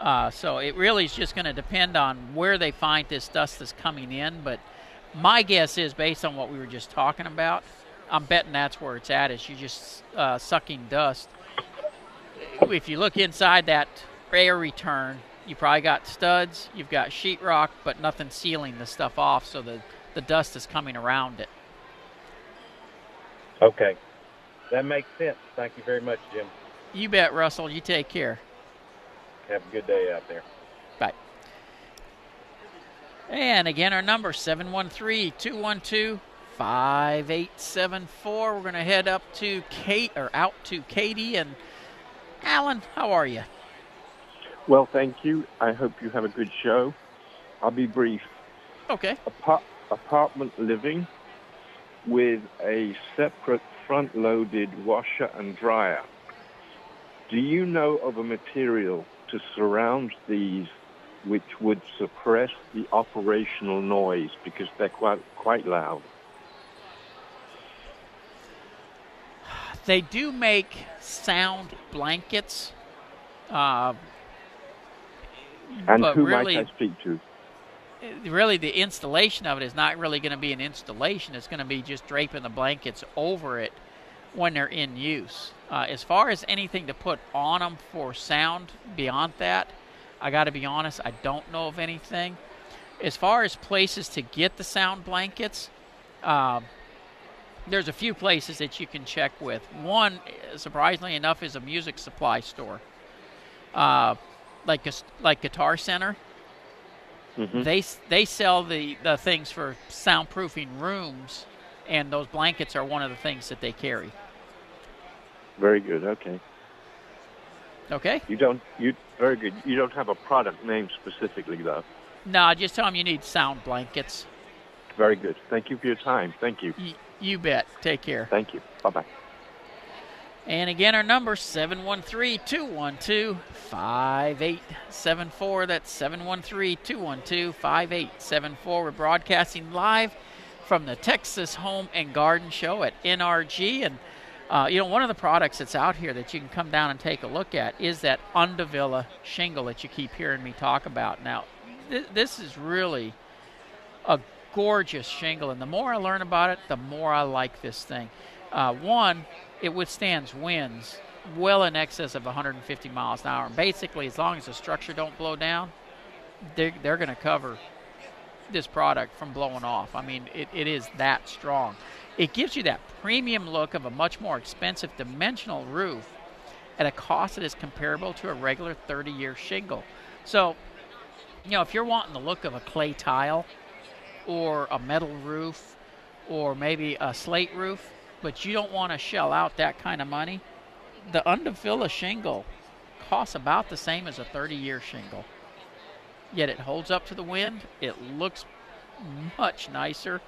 Uh, so it really is just going to depend on where they find this dust that's coming in. But my guess is, based on what we were just talking about, I'm betting that's where it's at, is you're just uh, sucking dust. If you look inside that air return, you probably got studs, you've got sheetrock, but nothing sealing the stuff off, so the, the dust is coming around it. Okay. That makes sense. Thank you very much, Jim. You bet, Russell. You take care. Have a good day out there. Bye. And again, our number, seven one three, two one two, five eight seven four. We're going to head up to Kate, or out to Katie. And Alan, how are you? Well, thank you. I hope you have a good show. I'll be brief. Okay. Apart apartment living with a separate front-loaded washer and dryer. Do you know of a material to surround these which would suppress the operational noise, because they're quite quite loud? They do make sound blankets. Uh, and who really, might I speak to? Really, the installation of it is not really going to be an installation. It's going to be just draping the blankets over it when they're in use. Uh, as far as anything to put on them for sound beyond that, I got to be honest, I don't know of anything. As far as places to get the sound blankets, uh, there's a few places that you can check with. One, surprisingly enough, is a music supply store, uh, like a, like Guitar Center. Mm-hmm. They they sell the, the things for soundproofing rooms, and those blankets are one of the things that they carry. Very good. Okay. Okay. You don't you very good. You don't have a product name specifically, though. No, just tell them you need sound blankets. Very good. Thank you for your time. Thank you. Y you bet. Take care. Thank you. Bye bye. And again, our number, seven one three, two one two, five eight seven four. That's seven one three, two one two, five eight seven four. We're broadcasting live from the Texas Home and Garden Show at N R G. And, uh, you know, one of the products that's out here that you can come down and take a look at is that Onduvilla shingle that you keep hearing me talk about. Now, th this is really a gorgeous shingle. And the more I learn about it, the more I like this thing. Uh, one... It withstands winds well in excess of one hundred fifty miles an hour. And basically, as long as the structure don't blow down, they're, they're going to cover this product from blowing off. I mean, it, it is that strong. It gives you that premium look of a much more expensive dimensional roof at a cost that is comparable to a regular thirty-year shingle. So, you know, if you're wanting the look of a clay tile or a metal roof or maybe a slate roof, but you don't want to shell out that kind of money, the Onduvilla shingle costs about the same as a thirty-year shingle. Yet it holds up to the wind. It looks much nicer.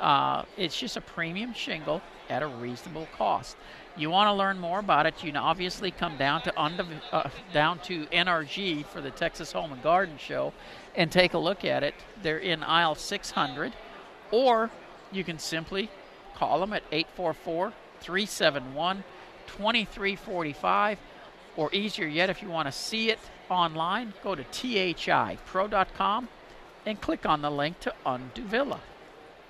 Uh, it's just a premium shingle at a reasonable cost. You want to learn more about it, you can obviously come down to Onduv- uh, down to N R G for the Texas Home and Garden Show and take a look at it. They're in aisle six hundred, or you can simply call them at eight four four, three seven one, two three four five, or easier yet, if you want to see it online, go to T H I pro dot com and click on the link to Onduvilla.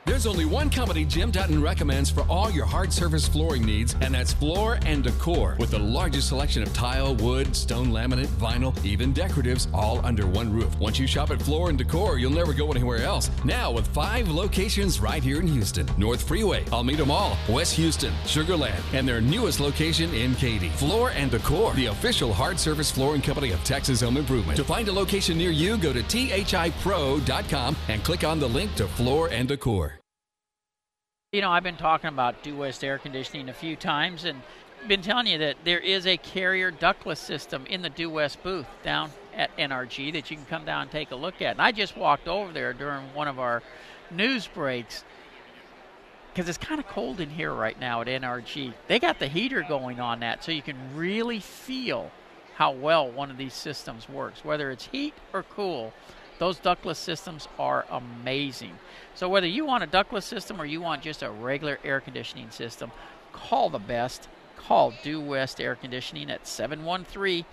There's only one company Jim Dutton recommends for all your hard surface flooring needs, and that's Floor and Decor. With the largest selection of tile, wood, stone laminate, vinyl, even decoratives, all under one roof. Once you shop at Floor and Decor, you'll never go anywhere else. Now with five locations right here in Houston. North Freeway, Almeda Mall, West Houston, Sugar Land, and their newest location in Katy. Floor and Decor, the official hard surface flooring company of Texas Home Improvement. To find a location near you, go to T H I pro dot com and click on the link to Floor and Decor. You know, I've been talking about Due West air conditioning a few times and been telling you that there is a Carrier ductless system in the Due West booth down at N R G that you can come down and take a look at. And I just walked over there during one of our news breaks because it's kind of cold in here right now at N R G. They got the heater going on that, so you can really feel how well one of these systems works, whether it's heat or cool. Those ductless systems are amazing. So whether you want a ductless system or you want just a regular air conditioning system, call the best. Call Due West Air Conditioning at seven one three,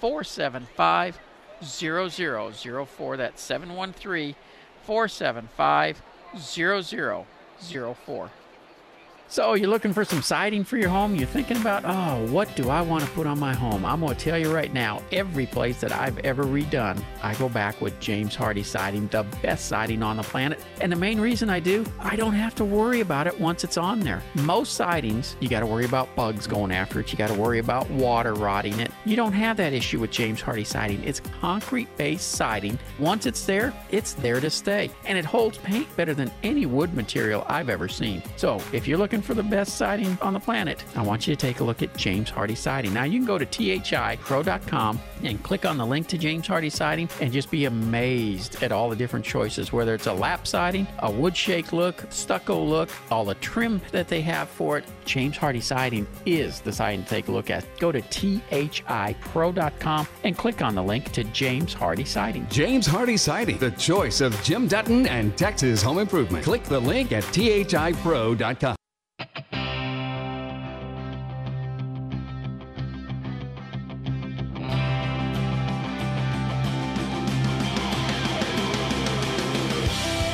four seven five, zero zero zero four. That's seven one three, four seven five, zero zero zero four. So you're looking for some siding for your home? You're thinking about, oh, what do I want to put on my home? I'm going to tell you right now, every place that I've ever redone, I go back with James Hardie Siding, the best siding on the planet. And the main reason I do, I don't have to worry about it once it's on there. Most sidings, you got to worry about bugs going after it. You got to worry about water rotting it. You don't have that issue with James Hardie Siding. It's concrete-based siding. Once it's there, it's there to stay. And it holds paint better than any wood material I've ever seen. So if you're looking for the best siding on the planet, I want you to take a look at James Hardie Siding. Now you can go to T H I pro dot com and click on the link to James Hardie Siding and just be amazed at all the different choices, whether it's a lap siding, a wood shake look, stucco look, all the trim that they have for it. James Hardie Siding is the siding to take a look at. Go to T H I pro dot com and click on the link to James Hardie Siding. James Hardie Siding, the choice of Jim Dutton and Texas Home Improvement. Click the link at T H I pro dot com.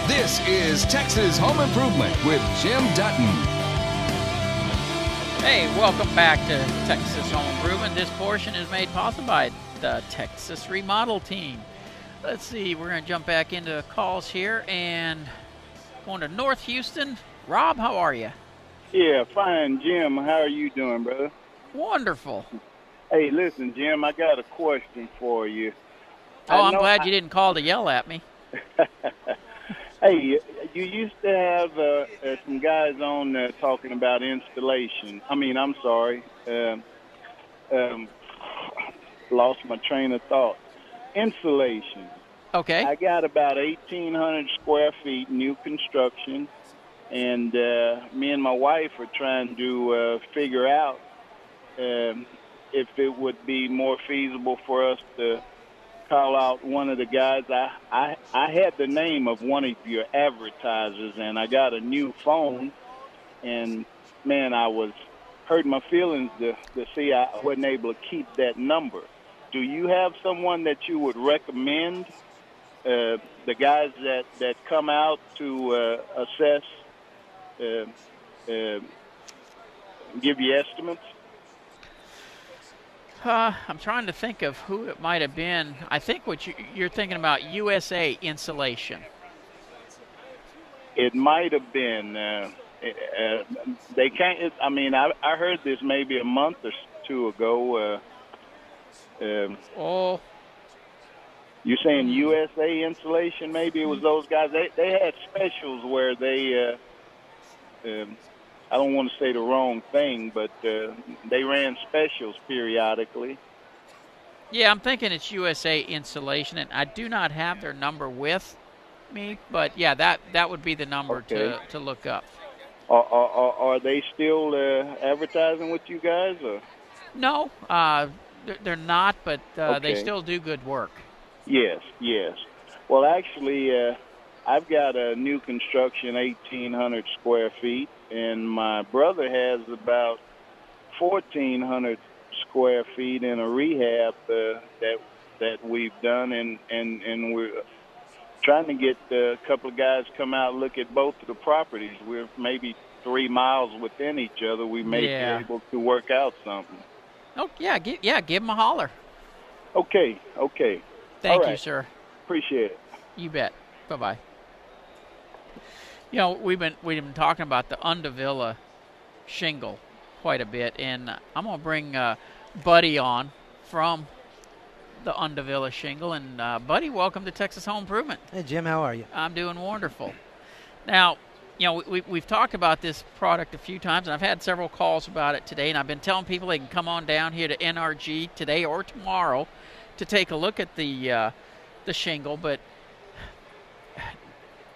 This is Texas Home Improvement with Jim Dutton. Hey, welcome back to Texas Home Improvement. This portion is made possible by the Texas Remodel Team. Let's see, we're going to jump back into the calls here and going to North Houston. Rob, how are you? Yeah, fine, Jim. How are you doing, brother? Wonderful. Hey, listen, Jim, I got a question for you. Oh, I'm glad I... you didn't call to yell at me. Hey, you used to have uh, uh, some guys on uh, talking about installation. I mean, I'm sorry. Uh, um, lost my train of thought. Insulation. Okay. I got about eighteen hundred square feet, new construction, and uh, me and my wife are trying to uh, figure out um, if it would be more feasible for us to call out one of the guys. I, I I had the name of one of your advertisers, and I got a new phone, and man, I was hurt my feelings to, to see I wasn't able to keep that number. Do you have someone that you would recommend, uh, the guys that, that come out to uh, assess, uh, uh, give you estimates? Uh, I'm trying to think of who it might have been. I think what you, you're thinking about, U S A Insulation. It might have been. Uh, uh, they can't. I mean, I, I heard this maybe a month or two ago. Uh, um, oh. You're saying U S A Insulation? Maybe it was those guys. They they had specials where they. Uh, um, I don't want to say the wrong thing, but uh, they ran specials periodically. Yeah, I'm thinking it's U S A Insulation, and I do not have their number with me, but yeah, that that would be the number okay. to to look up. Are, are, are they still uh, advertising with you guys? Or? No, uh, they're not, but uh, okay. they still do good work. Yes, yes. Well, actually, uh, I've got a new construction, eighteen hundred square feet, and my brother has about fourteen hundred square feet in a rehab uh, that that we've done, and, and, and we're trying to get a couple of guys come out and look at both of the properties. We're maybe three miles within each other. We may yeah. be able to work out something. Oh, yeah, get, yeah, give them a holler. Okay, okay. Thank right. you, sir. Appreciate it. You bet. Bye-bye. You know, we've been, we've been talking about the Onduvilla shingle quite a bit, and I'm going to bring uh, Buddy on from the Onduvilla shingle. And uh, Buddy, welcome to Texas Home Improvement. Hey, Jim, how are you? I'm doing wonderful. Now, you know, we, we've talked about this product a few times, and I've had several calls about it today, and I've been telling people they can come on down here to N R G today or tomorrow to take a look at the uh, the shingle, but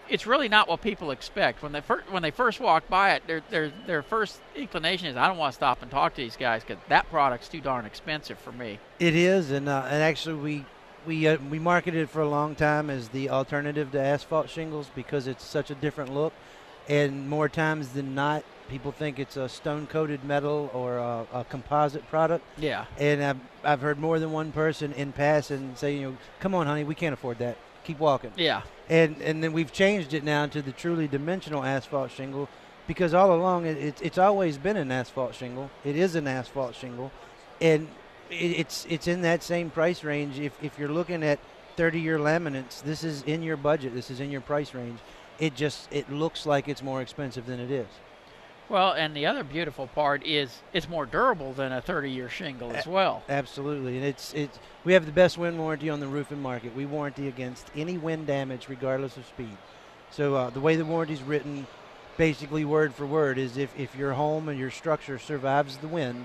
it's really not what people expect. When they first when they first walk by it, their their their first inclination is, I don't want to stop and talk to these guys because that product's too darn expensive for me. It is, and uh, and actually we we uh, we marketed it for a long time as the alternative to asphalt shingles because it's such a different look, and more times than not, people think it's a stone-coated metal or a, a composite product. Yeah. And I've, I've heard more than one person in passing say, you know, come on, honey, we can't afford that. Keep walking. Yeah. And and then we've changed it now to the truly dimensional asphalt shingle because all along it, it, it's always been an asphalt shingle. It is an asphalt shingle. And it, it's it's in that same price range. If, if you're looking at thirty-year laminates, this is in your budget. This is in your price range. It just it looks like it's more expensive than it is. Well, and the other beautiful part is it's more durable than a thirty-year shingle as well. Absolutely, and it's it's we have the best wind warranty on the roofing market. We warranty against any wind damage, regardless of speed. So uh, the way the warranty is written, basically word for word, is if if your home and your structure survives the wind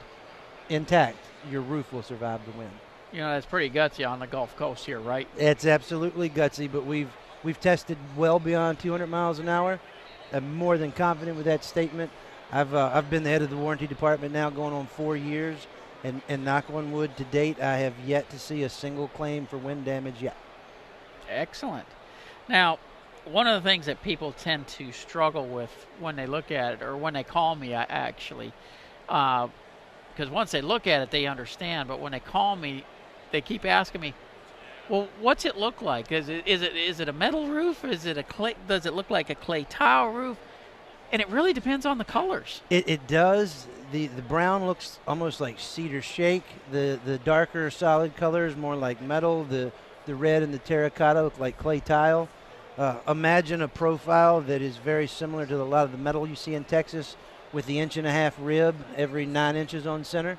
intact, your roof will survive the wind. You know, that's pretty gutsy on the Gulf Coast here, right? It's absolutely gutsy, but we've we've tested well beyond two hundred miles an hour. I'm more than confident with that statement. I've uh, I've been the head of the warranty department now going on four years, and, and knock on wood, to date, I have yet to see a single claim for wind damage yet. Excellent. Now, one of the things that people tend to struggle with when they look at it, or when they call me, I actually, because uh, once they look at it, they understand, but when they call me, they keep asking me, well, what's it look like? Is it is it is it a metal roof? Is it a clay? Does it look like a clay tile roof? And it really depends on the colors. It, it does. The the brown looks almost like cedar shake. The the darker solid colors more like metal. The the red and the terracotta look like clay tile. Uh, imagine a profile that is very similar to a lot of the metal you see in Texas with the inch and a half rib every nine inches on center.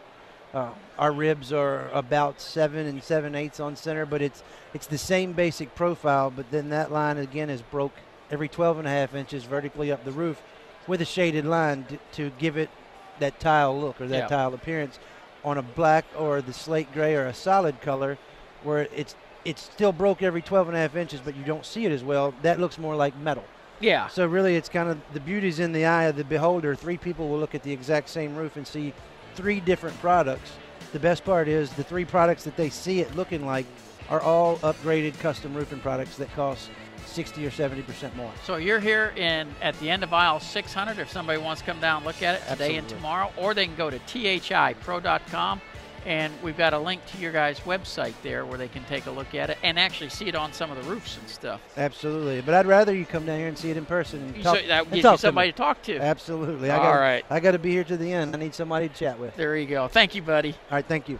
Uh, our ribs are about seven and seven eighths on center, but it's it's the same basic profile, but then that line again is broke every twelve and a half inches vertically up the roof, with a shaded line to, to give it that tile look or that yeah. tile appearance. On a black or the slate gray or a solid color where it's it's still broke every twelve and a half inches, but you don't see it as well, that looks more like metal. Yeah. So really it's kind of the beauty's in the eye of the beholder. Three people will look at the exact same roof and see three different products. The best part is the three products that they see it looking like are all upgraded custom roofing products that cost sixty or seventy percent more. So you're here in at the end of aisle six hundred if somebody wants to come down and look at it today Absolutely. and tomorrow, or they can go to T H I pro dot com, and we've got a link to your guys' website there where they can take a look at it and actually see it on some of the roofs and stuff. Absolutely, but I'd rather you come down here and see it in person and talk, so that and talk you somebody to, to talk to. Absolutely. I All gotta, right. I got to be here to the end. I need somebody to chat with. There you go. Thank you, buddy. All right, thank you.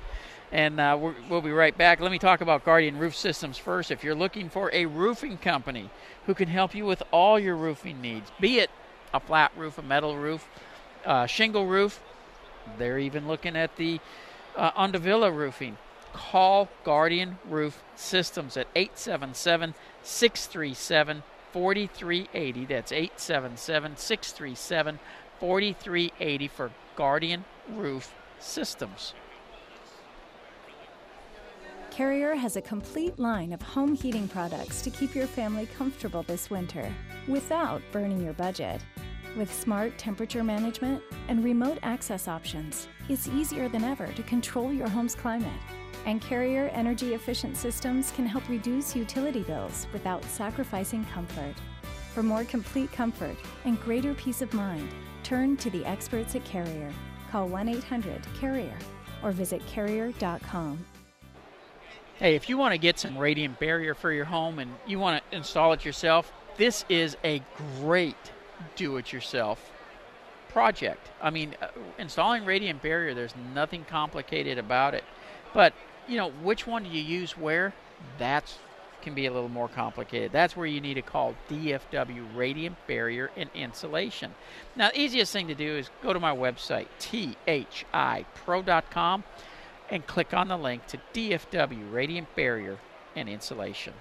And uh, we're, we'll be right back. Let me talk about Guardian Roof Systems first. If you're looking for a roofing company who can help you with all your roofing needs, be it a flat roof, a metal roof, a shingle roof, they're even looking at the uh, Onduvilla roofing, call Guardian Roof Systems at eight seven seven, six three seven, four three eight zero. That's eight seven seven, six three seven, four three eight zero for Guardian Roof Systems. Carrier has a complete line of home heating products to keep your family comfortable this winter without burning your budget. With smart temperature management and remote access options, it's easier than ever to control your home's climate. And Carrier energy-efficient systems can help reduce utility bills without sacrificing comfort. For more complete comfort and greater peace of mind, turn to the experts at Carrier. Call one eight hundred carrier or visit carrier dot com. Hey, if you want to get some radiant barrier for your home and you want to install it yourself, this is a great do-it-yourself project. I mean, installing radiant barrier, there's nothing complicated about it. But, you know, which one do you use where? That can be a little more complicated. That's where you need to call D F W Radiant Barrier and Insulation. Now, the easiest thing to do is go to my website, T H I pro dot com. and click on the link to D F W Radiant Barrier and Insulation.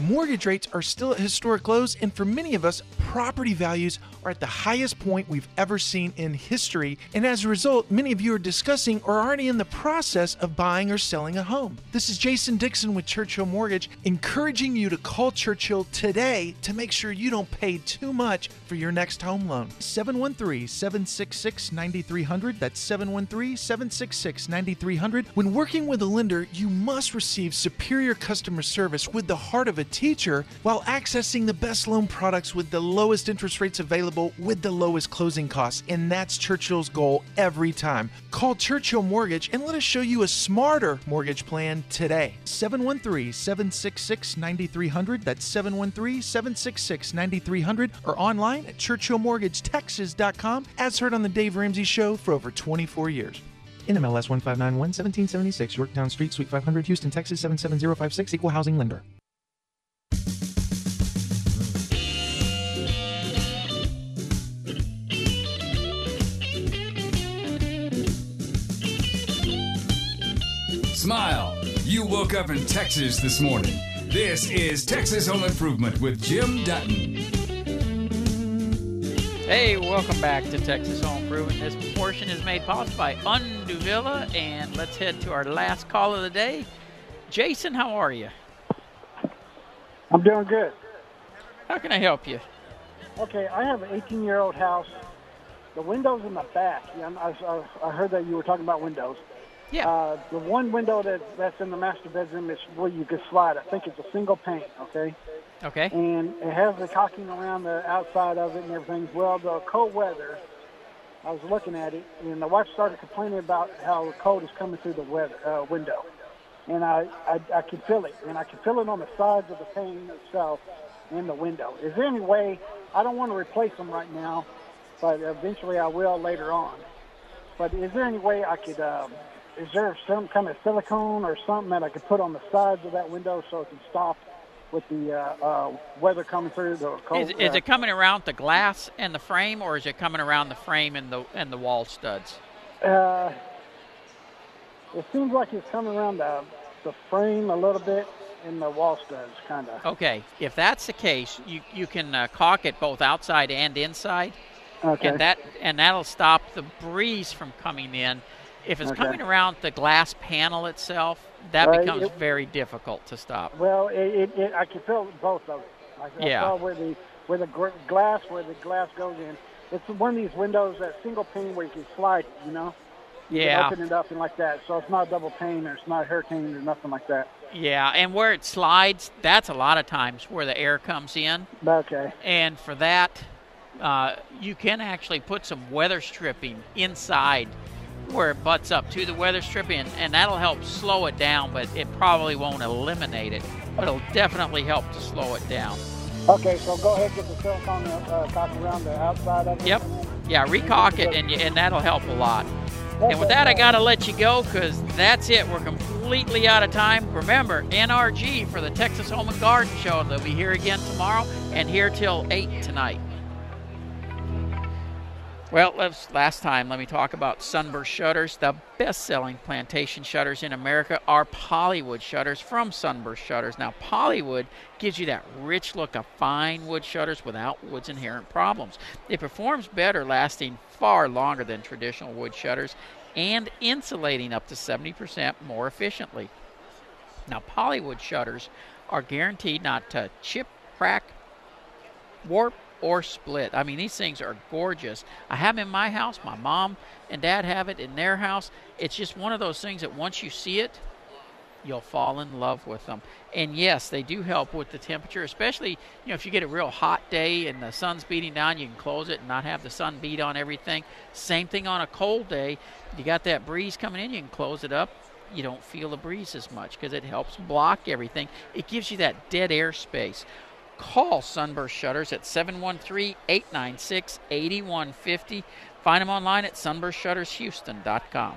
Mortgage rates are still at historic lows, and for many of us, property values are at the highest point we've ever seen in history. And as a result, many of you are discussing or already in the process of buying or selling a home. This is Jason Dixon with Churchill Mortgage, encouraging you to call Churchill today to make sure you don't pay too much for your next home loan. seven one three, seven six six, nine three zero zero. That's seven one three, seven six six, nine three zero zero. When working with a lender, you must receive superior customer service with the heart of a teacher while accessing the best loan products with the lowest interest rates available with the lowest closing costs. And that's Churchill's goal every time. Call Churchill Mortgage and let us show you a smarter mortgage plan today. seven one three, seven six six, nine three zero zero. That's seven one three, seven six six, nine three zero zero, or online at churchill mortgage texas dot com, as heard on the Dave Ramsey Show for over twenty-four years. N M L S one five nine one, seventeen seventy-six, Yorktown Street, Suite five hundred, Houston, Texas seven seven zero five six, Equal Housing Lender. Smile. You woke up in Texas this morning. This is Texas Home Improvement with Jim Dutton. Hey, welcome back to Texas Home Improvement. This portion is made possible by Onduvilla, and let's head to our last call of the day. Jason, how are you? I'm doing good. How can I help you? Okay, I have an eighteen-year-old house. The windows in the back, I, I, I heard that you were talking about windows. Yeah. Uh, the one window that, that's in the master bedroom is where you can slide. I think it's a single pane, okay? Okay. And it has the caulking around the outside of it and everything. Well, the cold weather, I was looking at it, and the wife started complaining about how cold is coming through the weather uh, window. And I, I, I can feel it. And I can feel it on the sides of the pane itself in the window. Is there any way, I don't want to replace them right now, but eventually I will later on. But is there any way I could... Um, Is there some kind of silicone or something that I could put on the sides of that window so it can stop with the uh, uh, weather coming through the cold? Is, is it coming around the glass and the frame, or is it coming around the frame and the and the wall studs? Uh, it seems like it's coming around the, the frame a little bit and the wall studs, kind of. Okay. If that's the case, you, you can uh, caulk it both outside and inside, okay. and that and that'll stop the breeze from coming in. If it's okay. coming around the glass panel itself, that uh, becomes it, very difficult to stop. Well, it, it, it, I can feel both of it. I, yeah. I saw where the, where the gr- glass, where the glass goes in. It's one of these windows, that single pane where you can slide it, you know? You yeah. can open it up and like that. So it's not a double pane, or it's not a hurricane, or nothing like that. Yeah, and where it slides, that's a lot of times where the air comes in. Okay. And for that, uh, you can actually put some weather stripping inside where it butts up to the weather stripping, and, and that'll help slow it down, but it probably won't eliminate it, but it'll definitely help to slow it down. Okay, so go ahead and get the silicone uh, cock around the outside of it. Yep. Yeah, re-caulk it, and, you, and that'll help a lot. And with that, I got to let you go, because that's it. We're completely out of time. Remember, N R G for the Texas Home and Garden Show. They'll be here again tomorrow and here till eight tonight. Well, let's, last time, let me talk about Sunburst Shutters. The best-selling plantation shutters in America are polywood shutters from Sunburst Shutters. Now, polywood gives you that rich look of fine wood shutters without wood's inherent problems. It performs better, lasting far longer than traditional wood shutters, and insulating up to seventy percent more efficiently. Now, polywood shutters are guaranteed not to chip, crack, warp, or split. I mean, these things are gorgeous. I have them in my house. My mom and dad have it in their house. It's just one of those things that once you see it, you'll fall in love with them. And yes, they do help with the temperature, especially, you know, if you get a real hot day and the sun's beating down, you can close it and not have the sun beat on everything. Same thing on a cold day. You got that breeze coming in, you can close it up. You don't feel the breeze as much because it helps block everything. It gives you that dead air space. Call Sunburst Shutters at seven one three, eight nine six, eight one five zero. Find them online at sunburst shutters houston dot com.